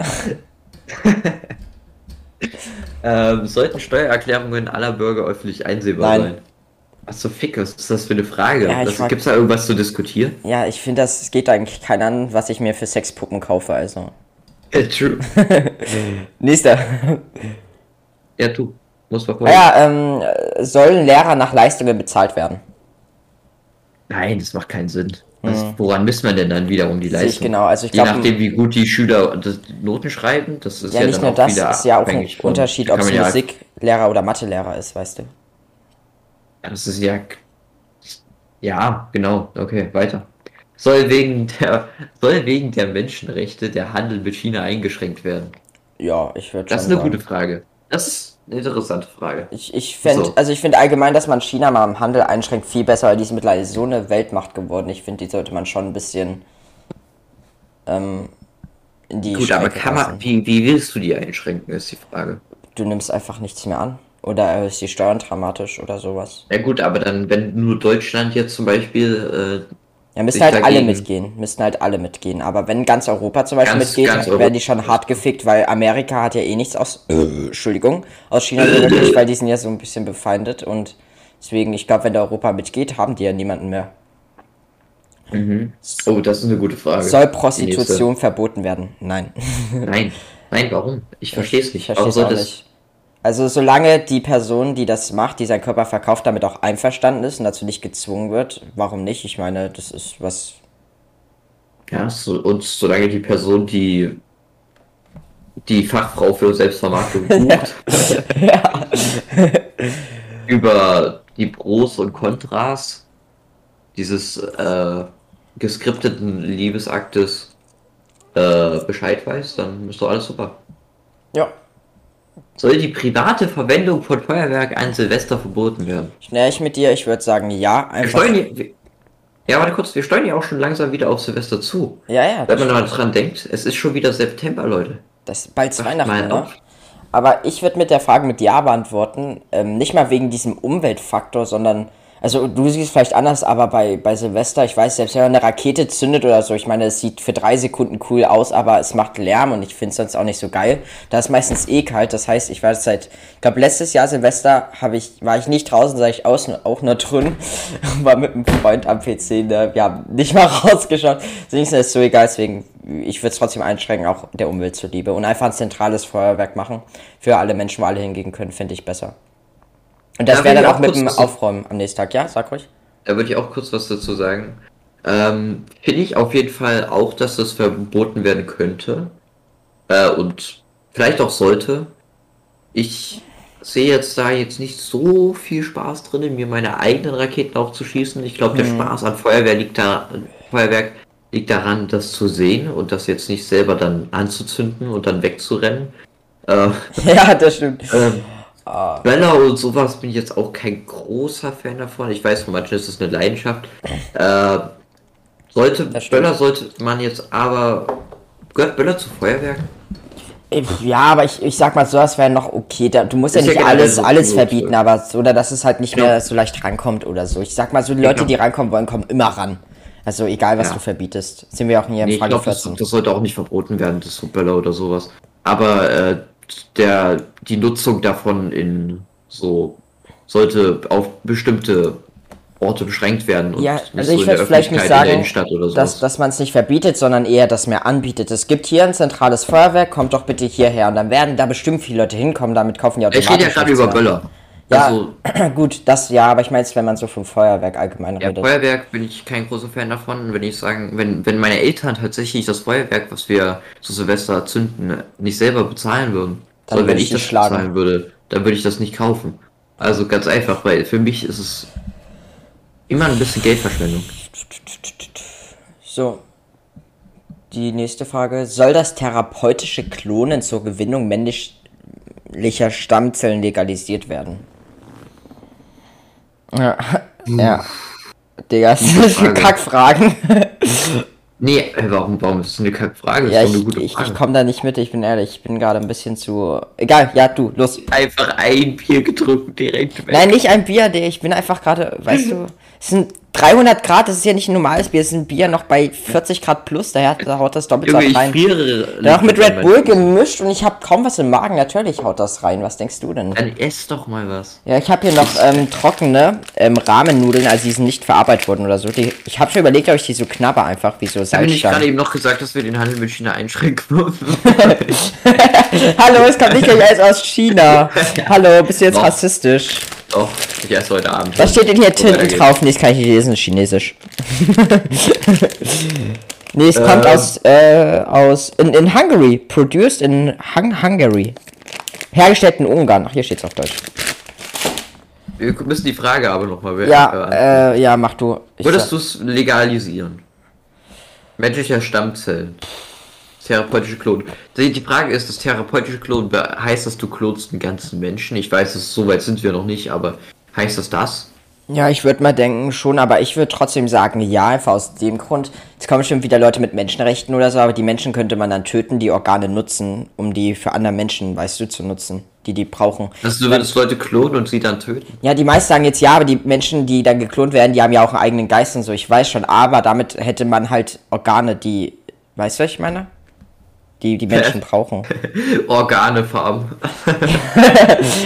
ähm, sollten Steuererklärungen aller Bürger öffentlich einsehbar Nein. sein? Was so Fick, was ist das für eine Frage? Ja, das, mag, gibt's da irgendwas zu diskutieren? Ja, ich finde, das geht eigentlich keinen an, was ich mir für Sexpuppen kaufe, also. Yeah, true. Nächster. Ja, du. Muss man vorher. Ja, ähm, sollen Lehrer nach Leistungen bezahlt werden? Nein, das macht keinen Sinn. Also, mhm. Woran misst man denn dann wiederum die Leistung? Ich genau. Also ich glaub, je nachdem, wie gut die Schüler Noten schreiben, das ist ja, ja nicht dann nur auch das, ist ja auch ein Unterschied, ob es Musiklehrer oder Mathelehrer ist, weißt du. Das ist ja... Ja, genau. Okay, weiter. Soll wegen der, soll wegen der Menschenrechte der Handel mit China eingeschränkt werden? Ja, ich würde schon Das ist eine sagen. Gute Frage. Das ist eine interessante Frage. Ich, ich finde so. Also ich find allgemein, dass man China mal im Handel einschränkt, viel besser, weil die ist mittlerweile so eine Weltmacht geworden. Ich finde, die sollte man schon ein bisschen... Ähm, in die Gut, Schranke aber kann man, wie, wie willst du die einschränken, ist die Frage. Du nimmst einfach nichts mehr an. Oder ist die Steuern dramatisch oder sowas? Ja gut, aber dann, wenn nur Deutschland jetzt zum Beispiel... Äh, ja, müssen halt alle mitgehen. Müssen halt alle mitgehen. Aber wenn ganz Europa zum Beispiel ganz, mitgeht, ganz werden Europa. Die schon hart gefickt, weil Amerika hat ja eh nichts aus... Äh, Entschuldigung, aus China äh, wirklich, weil die sind ja so ein bisschen befeindet. Und deswegen, ich glaube, wenn der Europa mitgeht, haben die ja niemanden mehr. Mhm. Oh, das ist eine gute Frage. Soll Prostitution verboten werden? Nein. Nein. Nein, warum? Ich verstehe es nicht. Ich verstehe es auch nicht. Also solange die Person, die das macht, die seinen Körper verkauft, damit auch einverstanden ist und dazu nicht gezwungen wird, warum nicht? Ich meine, das ist was... Ja, so, und solange die Person, die die Fachfrau für Selbstvermarktung bucht, ja. Ja. über die Pros und Kontras dieses äh, geskripteten Liebesaktes äh, Bescheid weiß, dann ist doch alles super. Ja. Soll die private Verwendung von Feuerwerk an Silvester verboten werden? Schnell ich mit dir, ich würde sagen ja. Einfach. Ja, warte kurz, wir steuern ja auch schon langsam wieder auf Silvester zu. Ja, ja. Wenn man mal dran denkt, es ist schon wieder September, Leute. Das ist bald Weihnachten, ne? Aber ich würde mit der Frage mit Ja beantworten. Ähm, nicht mal wegen diesem Umweltfaktor, sondern, also du siehst vielleicht anders, aber bei, bei Silvester, ich weiß, selbst wenn man eine Rakete zündet oder so, ich meine, es sieht für drei Sekunden cool aus, aber es macht Lärm und ich finde es sonst auch nicht so geil. Da ist meistens eh kalt, das heißt, ich war seit, ich glaube letztes Jahr Silvester hab ich, war ich nicht draußen, sah ich außen auch nur drin und war mit einem Freund am P C, ne? Wir haben nicht mal rausgeschaut. Deswegen ist es so egal, deswegen, ich würde es trotzdem einschränken, auch der Umwelt zuliebe. Und einfach ein zentrales Feuerwerk machen, für alle Menschen, wo alle hingehen können, finde ich besser. Und das da wäre dann auch, auch mit dem Aufräumen am nächsten Tag, ja? Sag ruhig. Da würde ich auch kurz was dazu sagen. Ähm, finde ich auf jeden Fall auch, dass das verboten werden könnte. Äh, und vielleicht auch sollte. Ich sehe jetzt da jetzt nicht so viel Spaß drin, mir meine eigenen Raketen auch zu schießen. Ich glaube, der hm. Spaß an Feuerwehr liegt da, Feuerwerk liegt daran, das zu sehen und das jetzt nicht selber dann anzuzünden und dann wegzurennen. Äh, ja, das stimmt. Ähm, Ah. Bella und sowas bin ich jetzt auch kein großer Fan davon. Ich weiß, von manchen ist es eine Leidenschaft. Äh, sollte Böller sollte man jetzt aber... Gehört Böller zu Feuerwerk? Ja, aber ich, ich sag mal so, das wäre noch okay. Da, du musst ja nicht ja alles, so alles verbieten, aber so, oder dass es halt nicht ja. mehr so leicht rankommt oder so. Ich sag mal so, die Leute, die rankommen wollen, kommen immer ran. Also egal, was ja. du verbietest. Sind wir auch hier nee, im Frage vierzehn. Das, das sollte auch nicht verboten werden, das so Böller oder sowas. Aber... Äh, Der, die Nutzung davon in so sollte auf bestimmte Orte beschränkt werden und ja, also ich so würde vielleicht nicht sagen, dass, dass man es nicht verbietet, sondern eher, dass mehr anbietet. Es gibt hier ein zentrales Feuerwerk, kommt doch bitte hierher und dann werden da bestimmt viele Leute hinkommen, damit kaufen die automatisch. Ich rede ja gerade über Böller. Ja, also, gut, das ja, aber ich meine es, wenn man so vom Feuerwerk allgemein ja, redet. Feuerwerk bin ich kein großer Fan davon, wenn ich sagen, wenn, wenn meine Eltern tatsächlich das Feuerwerk, was wir zu Silvester zünden, nicht selber bezahlen würden, dann sondern wenn ich, ich das schlagen. bezahlen würde, dann würde ich das nicht kaufen. Also ganz einfach, weil für mich ist es immer ein bisschen Geldverschwendung. So. Die nächste Frage. Soll das therapeutische Klonen zur Gewinnung männlicher Stammzellen legalisiert werden? Ja, ja. Digga, das ist eine Kackfragen. Nee, warum, warum ist das eine Kackfrage? Ja, ich, ich, ich komme da nicht mit, ich bin ehrlich, ich bin gerade ein bisschen zu... Egal, ja, du, los. Einfach ein Bier getrunken, direkt weg. Nein, nicht ein Bier, Digga, ich bin einfach gerade, weißt du, es sind dreihundert Grad, das ist ja nicht ein normales Bier, es ist ein Bier noch bei vierzig Grad plus, daher da haut das doppelt so rein. Noch mit Red Bull gemischt und ich habe kaum was im Magen, natürlich haut das rein, was denkst du denn? Dann ess doch mal was. Ja, ich habe hier noch ähm, trockene ähm, Rahmennudeln, also die sind nicht verarbeitet worden oder so. Die, ich habe schon überlegt, ob ich die so knabber einfach, wie so Salzstangen. Habe ich gerade eben noch gesagt, dass wir den Handel mit China einschränken müssen. Hallo, es kommt nicht gleich alles aus China. Hallo, bist du jetzt noch rassistisch? Oh, ich esse heute Abend. Was steht denn hier Tinten drauf? Nee, das kann ich nicht lesen, Chinesisch. Nee, es äh, kommt aus, äh, aus, in, in Hungary. Produced in Hung Hungary. Hergestellt in Ungarn. Ach, hier steht's auf Deutsch. Wir müssen die Frage aber nochmal beantworten. Ja, äh, ja, mach du. Ich Würdest du es legalisieren? Menschlicher Stammzellen. Therapeutische Klon. Die Frage ist, das therapeutische Klon heißt, dass du klonst einen ganzen Menschen? Ich weiß, dass so weit sind wir noch nicht, aber heißt das das? Ja, ich würde mal denken schon, aber ich würde trotzdem sagen, ja, einfach aus dem Grund. Jetzt kommen schon wieder Leute mit Menschenrechten oder so, aber die Menschen könnte man dann töten, die Organe nutzen, um die für andere Menschen, weißt du, zu nutzen, die die brauchen. Also du würdest Leute klonen und sie dann töten? Ja, die meisten sagen jetzt ja, aber die Menschen, die dann geklont werden, die haben ja auch einen eigenen Geist und so, ich weiß schon, aber damit hätte man halt Organe, die, weißt du, was ich meine? Die die Menschen brauchen. Organefarm.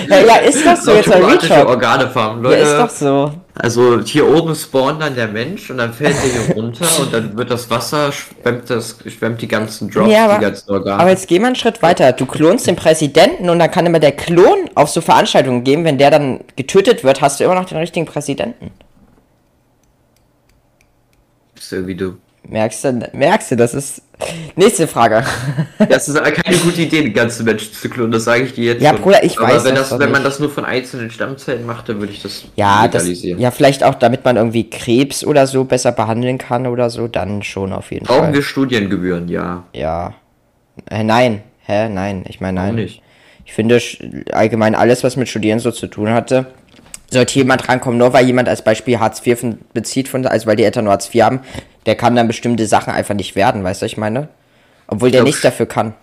ja, ja, ist doch so. Jetzt Organefarm, Leute. Ja, ist doch so. Also hier oben spawnt dann der Mensch und dann fällt der hier runter und dann wird das Wasser, schwemmt, das, schwemmt die ganzen Drops, ja, aber, die ganzen Organe. Aber jetzt gehen wir einen Schritt weiter. Du klonst den Präsidenten und dann kann immer der Klon auf so Veranstaltungen gehen. Wenn der dann getötet wird, hast du immer noch den richtigen Präsidenten. Bist du irgendwie dumm. Merkst du, merkst du, das ist Nächste Frage. Das ist aber keine gute Idee, die ganzen Menschen zu klonen, das sage ich dir jetzt. Ja, schon. Bruder, ich aber weiß wenn das. Aber wenn man das nur von einzelnen Stammzellen macht, dann würde ich das ja, legalisieren. Das, ja, vielleicht auch, damit man irgendwie Krebs oder so besser behandeln kann oder so, dann schon auf jeden Brauchen Fall. Brauchen wir Studiengebühren, ja. Ja. Äh, nein. Hä? Nein. Ich meine, nein. Auch nicht. Ich finde allgemein alles, was mit Studieren so zu tun hatte, sollte jemand rankommen, nur weil jemand als Beispiel Hartz vier von, bezieht, von, also weil die Eltern nur Hartz vier haben, der kann dann bestimmte Sachen einfach nicht werden, weißt du, ich meine? Obwohl ich der glaub, nicht dafür kann.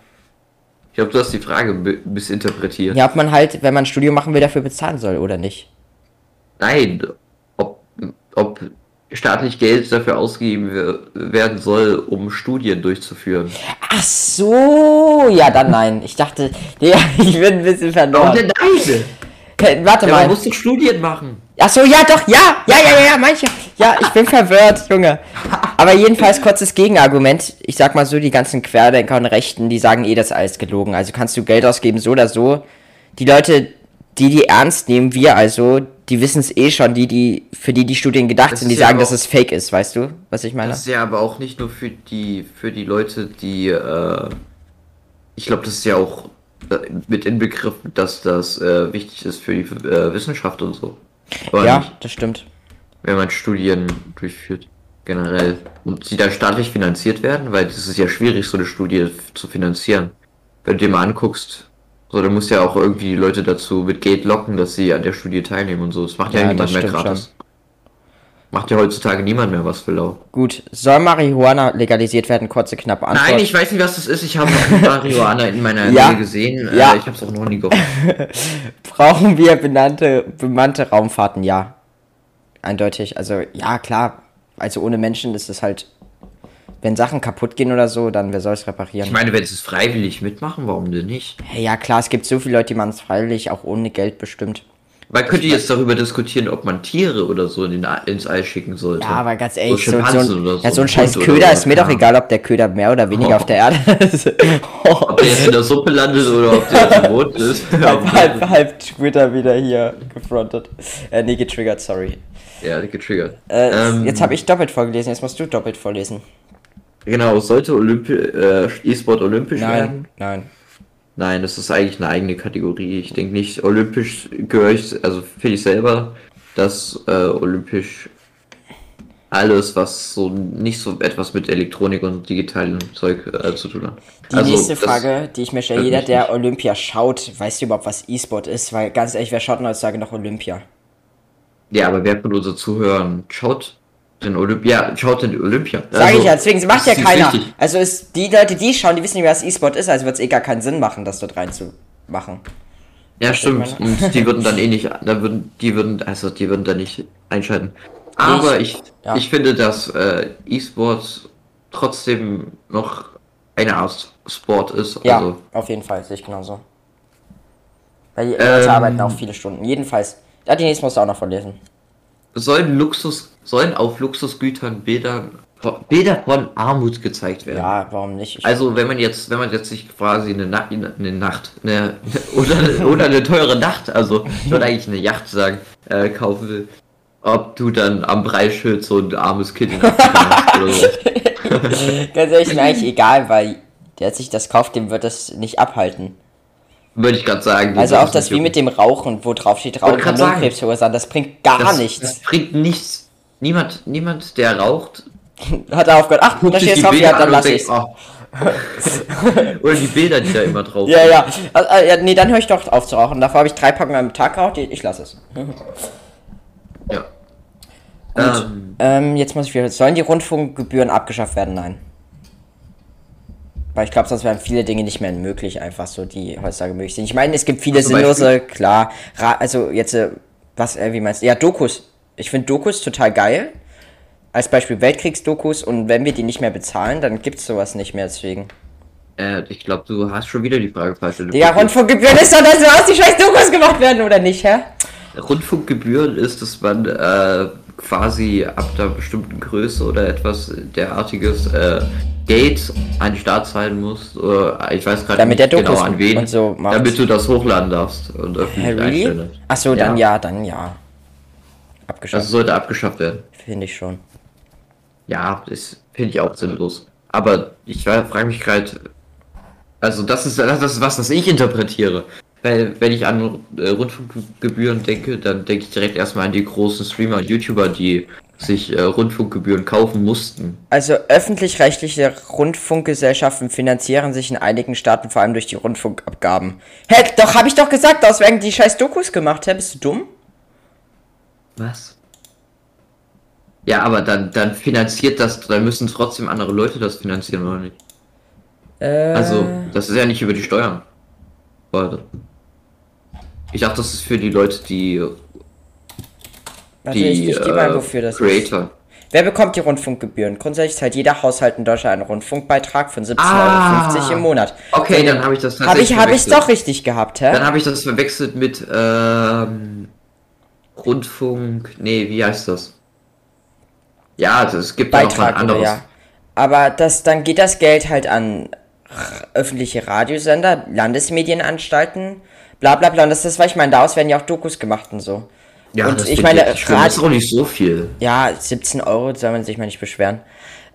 Ich glaube, du hast die Frage missinterpretiert. Ja, ob man halt, wenn man ein Studium machen will, dafür bezahlen soll oder nicht. Nein, ob, ob staatlich Geld dafür ausgegeben werden soll, um Studien durchzuführen. Ach so, ja dann nein. Ich dachte, nee, ich bin ein bisschen verdorben. Hey, warte ja, mal. Man muss doch Studien machen. Ach so, ja doch, ja, ja, ja, ja, ja, manche. Ja, ich bin verwirrt, Junge. Aber jedenfalls kurzes Gegenargument. Ich sag mal so, die ganzen Querdenker und Rechten, die sagen eh, das ist alles gelogen. Also kannst du Geld ausgeben, so oder so. Die Leute, die die ernst nehmen, wir also, die wissen es eh schon, die, die, für die die Studien gedacht das sind, die ja sagen, dass es fake ist, weißt du, was ich meine? Das ist ja aber auch nicht nur für die, für die Leute, die, äh, ich glaube, das ist ja auch mit inbegriffen, dass das äh, wichtig ist für die äh, Wissenschaft und so. Aber ja, nicht, das stimmt. Wenn man Studien durchführt, generell. Und sie dann staatlich finanziert werden, weil es ist ja schwierig, so eine Studie zu finanzieren. Wenn du dir mal anguckst, so, dann musst du ja auch irgendwie die Leute dazu mit Geld locken, dass sie an der Studie teilnehmen und so. Das macht ja, ja niemand mehr gratis. Schon. Macht ja heutzutage niemand mehr was für lau. Gut, soll Marihuana legalisiert werden? Kurze, knappe Antwort. Nein, ich weiß nicht, was das ist. Ich habe Marihuana in meiner ja, Ehe gesehen. Ja. Ich habe es auch noch nie gehört. Brauchen wir benannte, bemannte Raumfahrten? Ja. Eindeutig. Also, ja, klar. Also, ohne Menschen ist es halt... Wenn Sachen kaputt gehen oder so, dann wer soll es reparieren? Ich meine, wenn sie es freiwillig mitmachen, warum denn nicht? Hey, ja, klar, es gibt so viele Leute, die machen es freiwillig, auch ohne Geld bestimmt. Man könnte jetzt darüber diskutieren, ob man Tiere oder so in den, ins All schicken sollte. Ja, aber ganz ehrlich, so, so, ein, so. Ja, so ein scheiß Köder oder ist oder mir doch egal, ob der Köder mehr oder weniger oh. auf der Erde ist. Oh. Ob der jetzt in der Suppe landet oder ob der im Boot ist. halb, halb, halb Twitter wieder hier gefrontet. Äh, nee, getriggert, sorry. Ja, getriggert. Äh, ähm, jetzt habe ich doppelt vorgelesen, jetzt musst du doppelt vorlesen. Genau, sollte Olympi äh, E-Sport olympisch nein, werden? Nein, nein. Nein, das ist eigentlich eine eigene Kategorie. Ich denke nicht, olympisch gehöre ich, also finde ich selber, dass äh, olympisch alles, was so nicht so etwas mit Elektronik und digitalem Zeug äh, zu tun hat. Die also, nächste Frage, die ich mir stelle, jeder, der nicht. Olympia schaut, weiß überhaupt, was E-Sport ist? Weil ganz ehrlich, wer schaut heutzutage noch Olympia? Ja, aber wer von unseren Zuhörern schaut in Olympia, ja, schaut in Olympia. Sag also, ich ja, deswegen macht ja keiner. Richtig. Also ist die Leute, die schauen, die wissen nicht, was E-Sport ist, also wird es eh gar keinen Sinn machen, das dort reinzumachen. Ja, das stimmt. Und die würden dann eh nicht, dann würden, die würden, also die würden dann nicht einschalten. Aber ich, ich, ja. ich finde, dass äh, E-Sport trotzdem noch eine Art Sport ist. Ja, also. Auf jeden Fall, sehe ich genauso. Weil die ähm, arbeiten auch viele Stunden. Jedenfalls, ja, die nächste musst du auch noch vorlesen. Sollen Luxus, sollen auf Luxusgütern Bilder, Bilder von Armut gezeigt werden? Ja, warum nicht? Ich also wenn man jetzt, wenn man jetzt nicht quasi eine, Na eine Nacht, eine, oder, oder eine teure Nacht, also ich würde eigentlich eine Yacht sagen, äh, kaufen will, ob du dann am Breitschütz so ein armes Kind in hast oder so. Ganz ehrlich, ist mir eigentlich egal, weil der sich das kauft, dem wird das nicht abhalten. Würde ich gerade sagen. Also auch das wie mit dem Rauchen, wo drauf steht Rauchen und Lungenkrebs verursachen, das bringt gar das, nichts. Das bringt nichts. Niemand, niemand, der raucht, hat er aufgehört. Ach, da steht es drauf, ja, dann lass ich's. Oh. Oder die Bilder, die da immer drauf sind. Ja, ja. Also, äh, nee, dann höre ich doch auf zu rauchen. Davor habe ich drei Packungen am Tag geraucht, ich lasse es. Ja. Gut, ähm, ähm, jetzt muss ich wieder. Sollen die Rundfunkgebühren abgeschafft werden? Nein. Weil ich glaube, sonst wären viele Dinge nicht mehr möglich, einfach so, die heutzutage möglich sind. Ich meine, es gibt viele also sinnlose, Beispiel? Klar, Ra also jetzt, was, wie meinst du? Ja, Dokus. Ich finde Dokus total geil. Als Beispiel Weltkriegsdokus. Und wenn wir die nicht mehr bezahlen, dann gibt es sowas nicht mehr, deswegen. Äh, ich glaube, du hast schon wieder die Frage falsch. Ja, Rundfunkgebühren ist doch, dass wir aus die scheiß Dokus gemacht werden, oder nicht, hä? Rundfunkgebühren ist, dass man, äh, quasi ab einer bestimmten Größe oder etwas derartiges, äh, Geld an die Stadt zahlen musst, oder ich weiß gerade nicht genau an wen, und so damit du das hochladen darfst und öffentlich einstellen. Achso, dann ja, dann ja. Abgeschafft. Das sollte abgeschafft werden. Finde ich schon. Ja, das finde ich auch sinnlos. Aber ich frage mich gerade, also das ist, das ist was, das ich interpretiere. Weil wenn ich an äh, Rundfunkgebühren denke, dann denke ich direkt erstmal an die großen Streamer und YouTuber, die sich äh, Rundfunkgebühren kaufen mussten. Also öffentlich-rechtliche Rundfunkgesellschaften finanzieren sich in einigen Staaten vor allem durch die Rundfunkabgaben. Hä, doch, hab ich doch gesagt, aus werden die scheiß Dokus gemacht, hä, bist du dumm? Was? Ja, aber dann, dann finanziert das, dann müssen trotzdem andere Leute das finanzieren, oder nicht? Äh... Also, das ist ja nicht über die Steuern. Warte. Ich dachte, das ist für die Leute, die... Also die, ich, ich geh mal, äh, wofür das Creator ist. Wer bekommt die Rundfunkgebühren? Grundsätzlich zahlt jeder Haushalt in Deutschland einen Rundfunkbeitrag von siebzehn Euro fünfzig ah, im Monat. Okay, und dann habe ich das tatsächlich hab ich, verwechselt. Habe ich doch richtig gehabt, hä? Dann habe ich das verwechselt mit, ähm... Rundfunk... Nee, wie heißt das? Ja, also es gibt Beitrag, ja noch ein anderes. Ja. Aber das, dann geht das Geld halt an öffentliche Radiosender, Landesmedienanstalten, bla bla bla. Und das ist, was ich meine, daraus werden ja auch Dokus gemacht und so. Ja, und das ich meine, ich Radio, das ist auch nicht so viel. Ja, siebzehn Euro soll man sich mal nicht beschweren.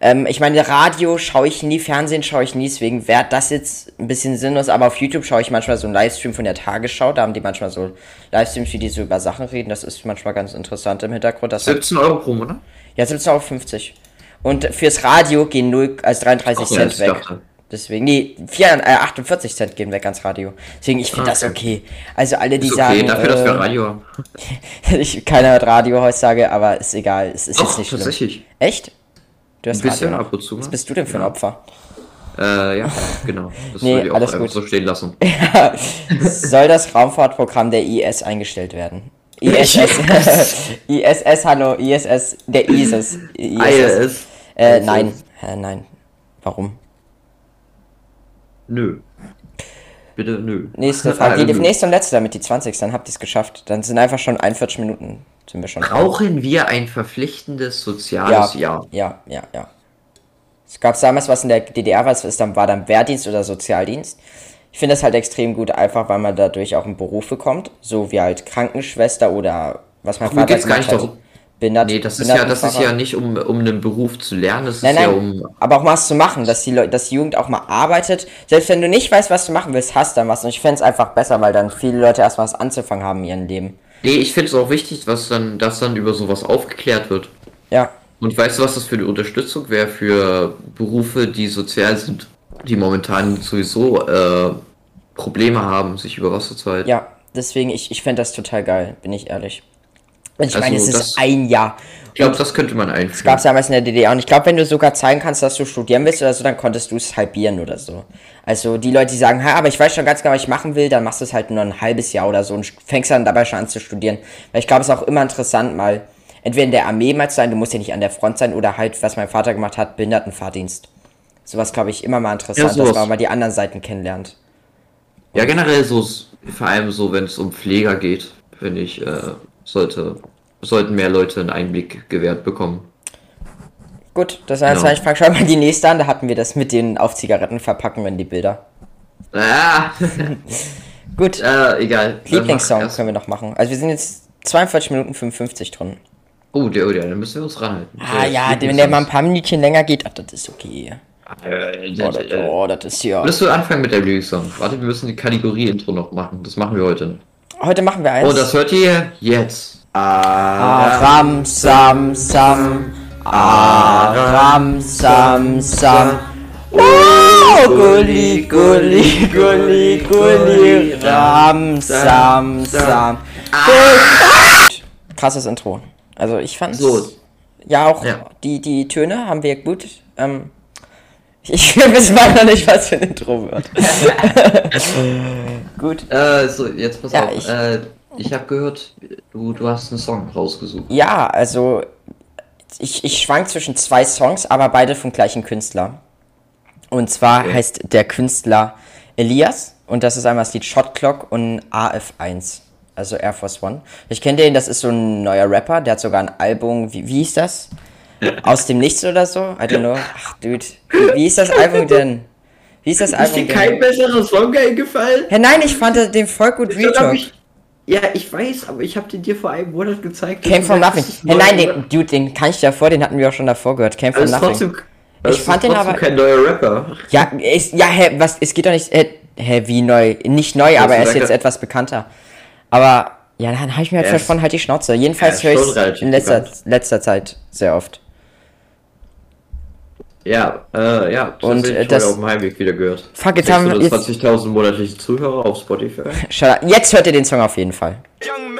Ähm, ich meine, Radio schaue ich nie, Fernsehen schaue ich nie, deswegen wäre das jetzt ein bisschen sinnlos, aber auf YouTube schaue ich manchmal so einen Livestream von der Tagesschau, da haben die manchmal so Livestreams, wie die so über Sachen reden, das ist manchmal ganz interessant im Hintergrund. Das siebzehn Euro pro Monat? Ja, siebzehn Euro fünfzig. Und fürs Radio gehen null, also dreiunddreißig Cent ja, weg. Dachte. Deswegen, nee, vier, äh, achtundvierzig Cent gehen weg ans Radio. Deswegen, ich finde okay. das okay. Also alle, die ist okay, sagen... okay, dafür, äh, dass wir Radio haben. ich, keiner hat Radio heutzutage, aber ist egal, es ist Och, jetzt nicht schlimm. Tatsächlich. Echt? Du hast ein bisschen Radio ab und zu. Was bist du denn für ein ja. Opfer? Äh, ja, genau. Das nee, würde ich auch alles gut so stehen lassen. ja. Soll das Raumfahrtprogramm der I S eingestellt werden? I S S, I S S, hallo, I S S, der ISIS. I S S. Äh, nein, äh, nein. Warum? Nö. Bitte, nö. Nächste Frage, die nächste und letzte, damit die zwanzig, dann habt ihr es geschafft. Dann sind einfach schon einundvierzig Minuten, sind wir schon. Brauchen wir ein verpflichtendes soziales Jahr? Ja, ja, ja. Es gab damals was in der D D R, was ist dann, war dann Wehrdienst oder Sozialdienst. Ich finde das halt extrem gut, einfach weil man dadurch auch einen Beruf bekommt, so wie halt Krankenschwester oder was man Vater gemacht hat. Darum. Behindert, nee, das ist ja, das ist ja nicht um, um einen Beruf zu lernen, das nein, ist nein, ja um... aber auch mal was zu machen, dass die, Leu dass die Jugend auch mal arbeitet. Selbst wenn du nicht weißt, was du machen willst, hast dann was. Und ich fände es einfach besser, weil dann viele Leute erstmal was anzufangen haben in ihrem Leben. Nee, ich finde es auch wichtig, was dann, dass dann über sowas aufgeklärt wird. Ja. Und weißt du, was das für eine Unterstützung wäre für Berufe, die sozial sind, die momentan sowieso äh, Probleme haben, sich über Wasser zu halten? Ja, deswegen, ich, ich fände das total geil, bin ich ehrlich. Und ich also meine, es ist das, ein Jahr. Ich glaube, das könnte man einführen. Das gab es damals in der D D R. Und ich glaube, wenn du sogar zeigen kannst, dass du studieren willst oder so, dann konntest du es halbieren oder so. Also die Leute, die sagen, ha, aber ich weiß schon ganz genau, was ich machen will, dann machst du es halt nur ein halbes Jahr oder so und fängst dann dabei schon an zu studieren. Weil ich glaube, es ist auch immer interessant, mal entweder in der Armee mal zu sein, du musst ja nicht an der Front sein, oder halt, was mein Vater gemacht hat, Behindertenfahrdienst. Sowas, glaube ich, immer mal interessant, ja, dass man mal die anderen Seiten kennenlernt. Und ja, generell so, vor allem so, wenn es um Pfleger geht, finde ich, äh, sollte... sollten mehr Leute einen Einblick gewährt bekommen. Gut, das heißt, genau. Ich frage schon mal die nächste an, da hatten wir das mit den auf Zigaretten verpacken, wenn die Bilder. Ah. Gut. Äh, egal. Lieblingssong können wir noch machen. Also wir sind jetzt zweiundvierzig Minuten fünfundfünfzig dran. Oh, der, oh, der, dann müssen wir uns ranhalten. Ah der ja, wenn der mal ein paar Minütchen länger geht, ach, das ist okay. Äh, das, oh, das, äh, oh, das ist ja... Willst du anfangen mit der Lieblingssong? Warte, wir müssen die Kategorie-Intro noch machen. Das machen wir heute. Heute machen wir eins. Oh, das hört ihr jetzt. Aram Sam Sam, Aram Sam Sam, oh Gulli Gulli Gulli Gulli, Ram Sam Sam. Krasses Intro. Also ich fand's so. Ja auch ja. die die Töne haben wir gut. Ähm, ich weiß noch nicht, was für ein Intro wird. Gut. Äh, so jetzt pass ja, auf. Ich, äh, Ich habe gehört, du, du hast einen Song rausgesucht. Ja, also ich, ich schwank zwischen zwei Songs, aber beide vom gleichen Künstler. Und zwar okay. heißt der Künstler Elias und das ist einmal das Lied Shot Clock und A F eins, also Air Force One. Ich kenne den, das ist so ein neuer Rapper, der hat sogar ein Album, wie, wie hieß das? Aus dem Nichts oder so? I don't know. Ach, dude. Wie, wie hieß das Album denn? Wie hieß das Album denn? Ist dir kein besserer Song gefallen? Ja, nein, ich fand den voll gut, Real Talk. Ja, ich weiß, aber ich hab den dir vor einem Monat gezeigt. Came from nothing. Hey, nein, den, Dude, den kann ich dir vor, den hatten wir auch schon davor gehört. Came from nothing. Trotzdem, Das ich ist fand den aber kein neuer Rapper. Ja, ist, ja, hä, was, es geht doch nicht, hä, hä wie neu, nicht neu, ich aber er ist jetzt etwas bekannter. Aber, ja, dann habe ich mir halt yes. von halt die Schnauze. Jedenfalls ja, höre ich es in letzter, letzter Zeit sehr oft. Ja, äh, ja, das und äh, das auf dem Heimweg wieder gehört. Fuck, jetzt haben wir zwanzigtausend monatliche Zuhörer auf Spotify. Jetzt hört ihr den Song auf jeden Fall. Ja, mir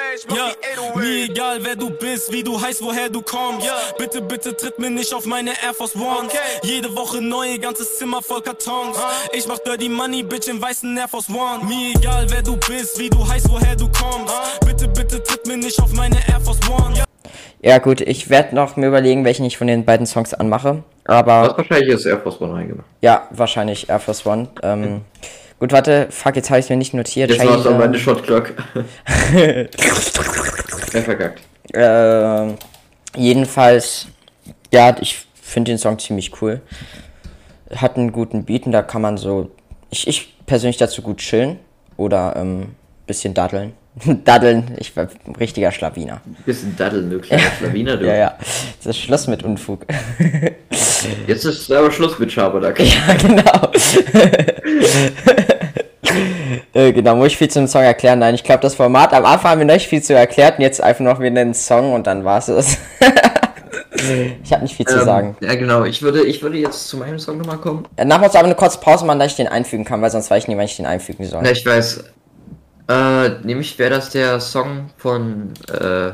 egal wer du bist, wie du heißt, woher du kommst. Ja. Bitte, bitte tritt mir nicht auf meine Air Force One. Okay. Jede Woche neue, ganzes Zimmer voll Kartons. Uh. Ich mach dirty money, bitch, im weißen Air Force One. Mir egal wer du bist, wie du heißt, woher du kommst. Uh. Bitte, bitte tritt mir nicht auf meine Air Force One. Ja. Ja gut, ich werde noch mir überlegen, welchen ich von den beiden Songs anmache, aber... Das wahrscheinlich ist Air Force One reingemacht. Ja, wahrscheinlich Air Force One. Ähm, mhm. Gut, warte, fuck, jetzt habe ich es mir nicht notiert. Jetzt war es aber eine Shot Clock. Sehr verkackt. Äh, jedenfalls, ja, ich finde den Song ziemlich cool. Hat einen guten Beat und da kann man so... Ich, ich persönlich dazu gut chillen oder ähm, bisschen daddeln. Daddeln, ich war ein richtiger Schlawiner. Ein bisschen daddeln, du kleiner Schlawiner, du. Ja, ja, das ist Schluss mit Unfug. Jetzt ist aber Schluss mit Schabernack. Ja, genau. äh, genau, muss ich viel zum Song erklären? Nein, ich glaube, das Format am Anfang haben wir nicht viel zu erklärt und jetzt einfach noch wieder einen Song und dann war's es. Ich habe nicht viel ähm, zu sagen. Ja, genau, ich würde, ich würde jetzt zu meinem Song nochmal kommen. Danach muss aber eine kurze Pause machen, da ich den einfügen kann, weil sonst weiß ich nicht, wann ich den einfügen soll. Ja, ich weiß. Äh, nämlich wäre das der Song von, äh,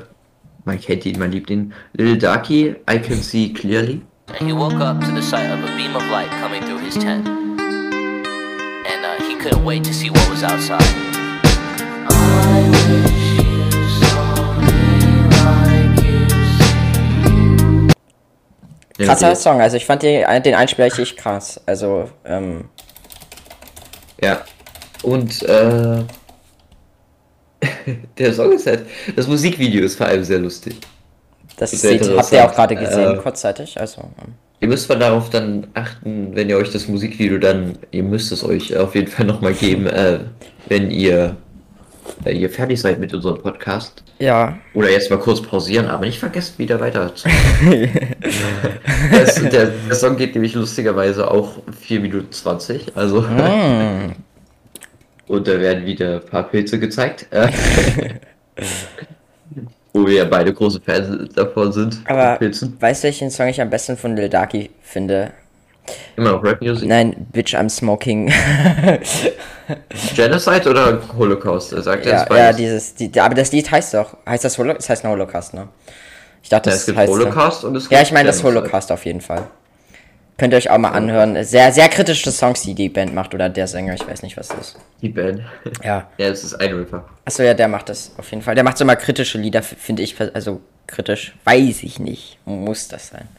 man kennt ihn, man liebt ihn, Lil Darkie, I Can See Clearly. He woke up to the sight of a beam of light coming through his tent. And uh, he couldn't wait to see what was outside. I wish you saw me like you see me. Krasser Song, also ich fand den, den Einspieler echt krass, also, ähm. Ja, und, äh... der Song ist halt... Das Musikvideo ist vor allem sehr lustig. Das ist sieht, habt ihr auch gerade gesehen, äh, kurzzeitig. Also, ähm. Ihr müsst mal darauf dann achten, wenn ihr euch das Musikvideo dann... Ihr müsst es euch auf jeden Fall nochmal geben, äh, wenn ihr, wenn ihr fertig seid mit unserem Podcast. Ja. Oder jetzt mal kurz pausieren, aber nicht vergesst, wieder weiter zu das, der, der Song geht nämlich lustigerweise auch vier Minuten zwanzig, also... Mm. Und da werden wieder ein paar Pilze gezeigt. Wo wir ja beide große Fans davon sind. Aber Pilzen. Weißt du, welchen Song ich am besten von Lil Darkie finde? Immer noch Rap Music? Nein, Bitch, I'm Smoking. Genocide oder Holocaust? Sagt ja, ja, dieses, die, aber das Lied heißt doch, heißt das Holo, es heißt nur Holocaust, ne? Ich dachte, ja, es gibt heißt Holocaust und es gibt ja, ich meine das Holocaust auf jeden Fall. Könnt ihr euch auch mal anhören. Sehr, sehr kritische Songs, die die Band macht. Oder der Sänger, ich weiß nicht, was das ist. Die Band? Ja. Ja, das ist ein Rapper. Achso, ja, der macht das auf jeden Fall. Der macht so mal kritische Lieder, finde ich. Also, kritisch. Weiß ich nicht. Muss das sein?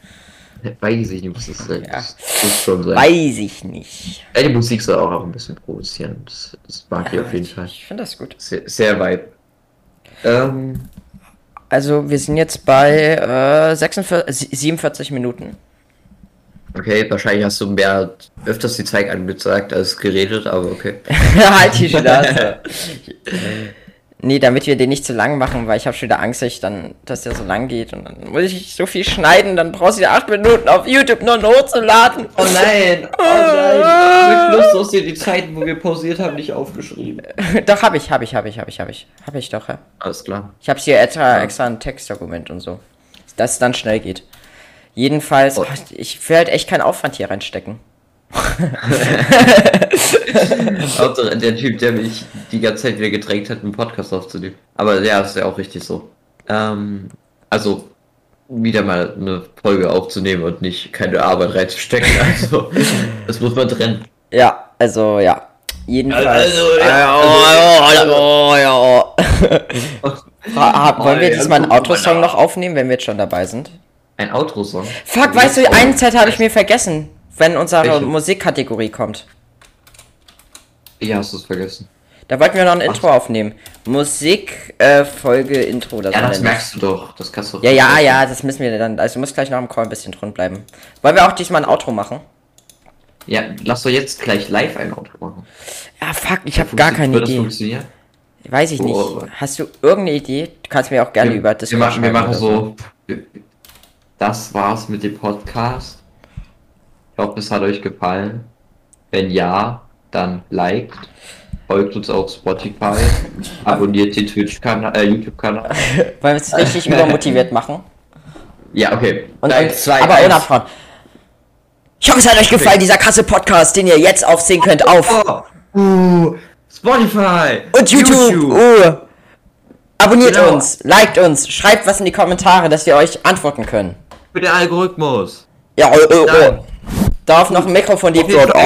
Weiß ich nicht, muss das sein. Ja. Das muss schon sein. Weiß ich nicht. Ja, die Musik soll auch, auch ein bisschen provozieren. Das, das mag ja, ich auf jeden ich, Fall. Ich finde das gut. Sehr, sehr weit. Ähm. Also, wir sind jetzt bei äh, sechsundvierzig, siebenundvierzig Minuten. Okay, wahrscheinlich hast du mehr öfters die Zeit angezeigt als geredet, aber okay. Halt die Schnauze. Nee, damit wir den nicht zu lang machen, weil ich habe schon wieder Angst, dass, ich dann, dass der so lang geht und dann muss ich so viel schneiden, dann brauchst du wieder acht Minuten auf YouTube nur hochzuladen. Oh nein, oh nein. Zum Schluss hast du dir die Zeiten, wo wir pausiert haben, nicht aufgeschrieben. Doch, habe ich, habe ich, habe ich, habe ich, habe ich. Habe ich doch, ja. Alles klar. Ich habe hier extra, extra ein Textdokument und so, dass es dann schnell geht. Jedenfalls, oh, ich will halt echt keinen Aufwand hier reinstecken. Hauptsache der Typ, der mich die ganze Zeit wieder gedrängt hat, einen Podcast aufzunehmen. Aber ja, ist ja auch richtig so. Ähm, also, wieder mal eine Folge aufzunehmen und nicht keine Arbeit reinzustecken. Also, das muss man trennen. Ja, also, ja. Jedenfalls. Also, ja. Wollen wir diesmal einen Outro-Song noch aufnehmen, wenn wir jetzt schon dabei sind? Ein Outro-Song. Fuck, also, weißt du, eine Zeit habe ich mir vergessen, wenn unsere welche? Musikkategorie kommt. Ja, hast du es vergessen. Da wollten wir noch ein Ach. Intro aufnehmen. Musik, äh, Folge, Intro. Das ja, das merkst du doch. Das kannst du doch. Ja, ja, machen. Ja, das müssen wir dann. Also, du musst gleich noch im Call ein bisschen drin bleiben. Wollen wir auch diesmal ein Outro machen? Ja, lass doch jetzt gleich live ein Outro machen. Ja, fuck, ich habe gar keine Idee. Das weiß ich nicht. Oh, hast du irgendeine Idee? Du kannst mir auch gerne wir, über das Wir machen, wir machen so. Wir, Das war's mit dem Podcast. Ich hoffe, es hat euch gefallen. Wenn ja, dann liked, folgt uns auf Spotify, abonniert den Twitch-Kanal, äh, YouTube-Kanal. Weil wir es richtig übermotiviert machen. Ja, okay. Und dann, zwei, aber ohne Abfrauen. Ich hoffe, es hat euch gefallen, okay. Dieser krasse Podcast, den ihr jetzt aufsehen könnt, auf oh, uh, Spotify und YouTube. YouTube. Uh. Abonniert genau. uns, liked uns, schreibt was in die Kommentare, dass wir euch antworten können. Für den Algorithmus. Ja, oh, oh, oh. Darf noch ein Mikrofon die dort. Auf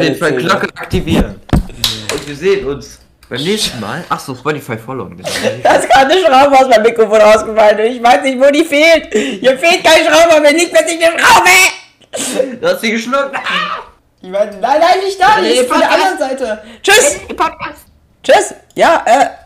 jeden Fall Glocke aktivieren. Und wir sehen uns beim nächsten Mal. Achso, Spotify folgen. Das kann eine Schraube aus meinem Mikrofon ausgefallen. Ich weiß nicht, wo die fehlt. Hier fehlt keine Schraube, aber nicht plötzlich eine Schraube. Du hast sie geschluckt. Ich weiß, nein, nein, nicht da. Die ist von der anderen Seite. Tschüss. Tschüss. Ja, äh.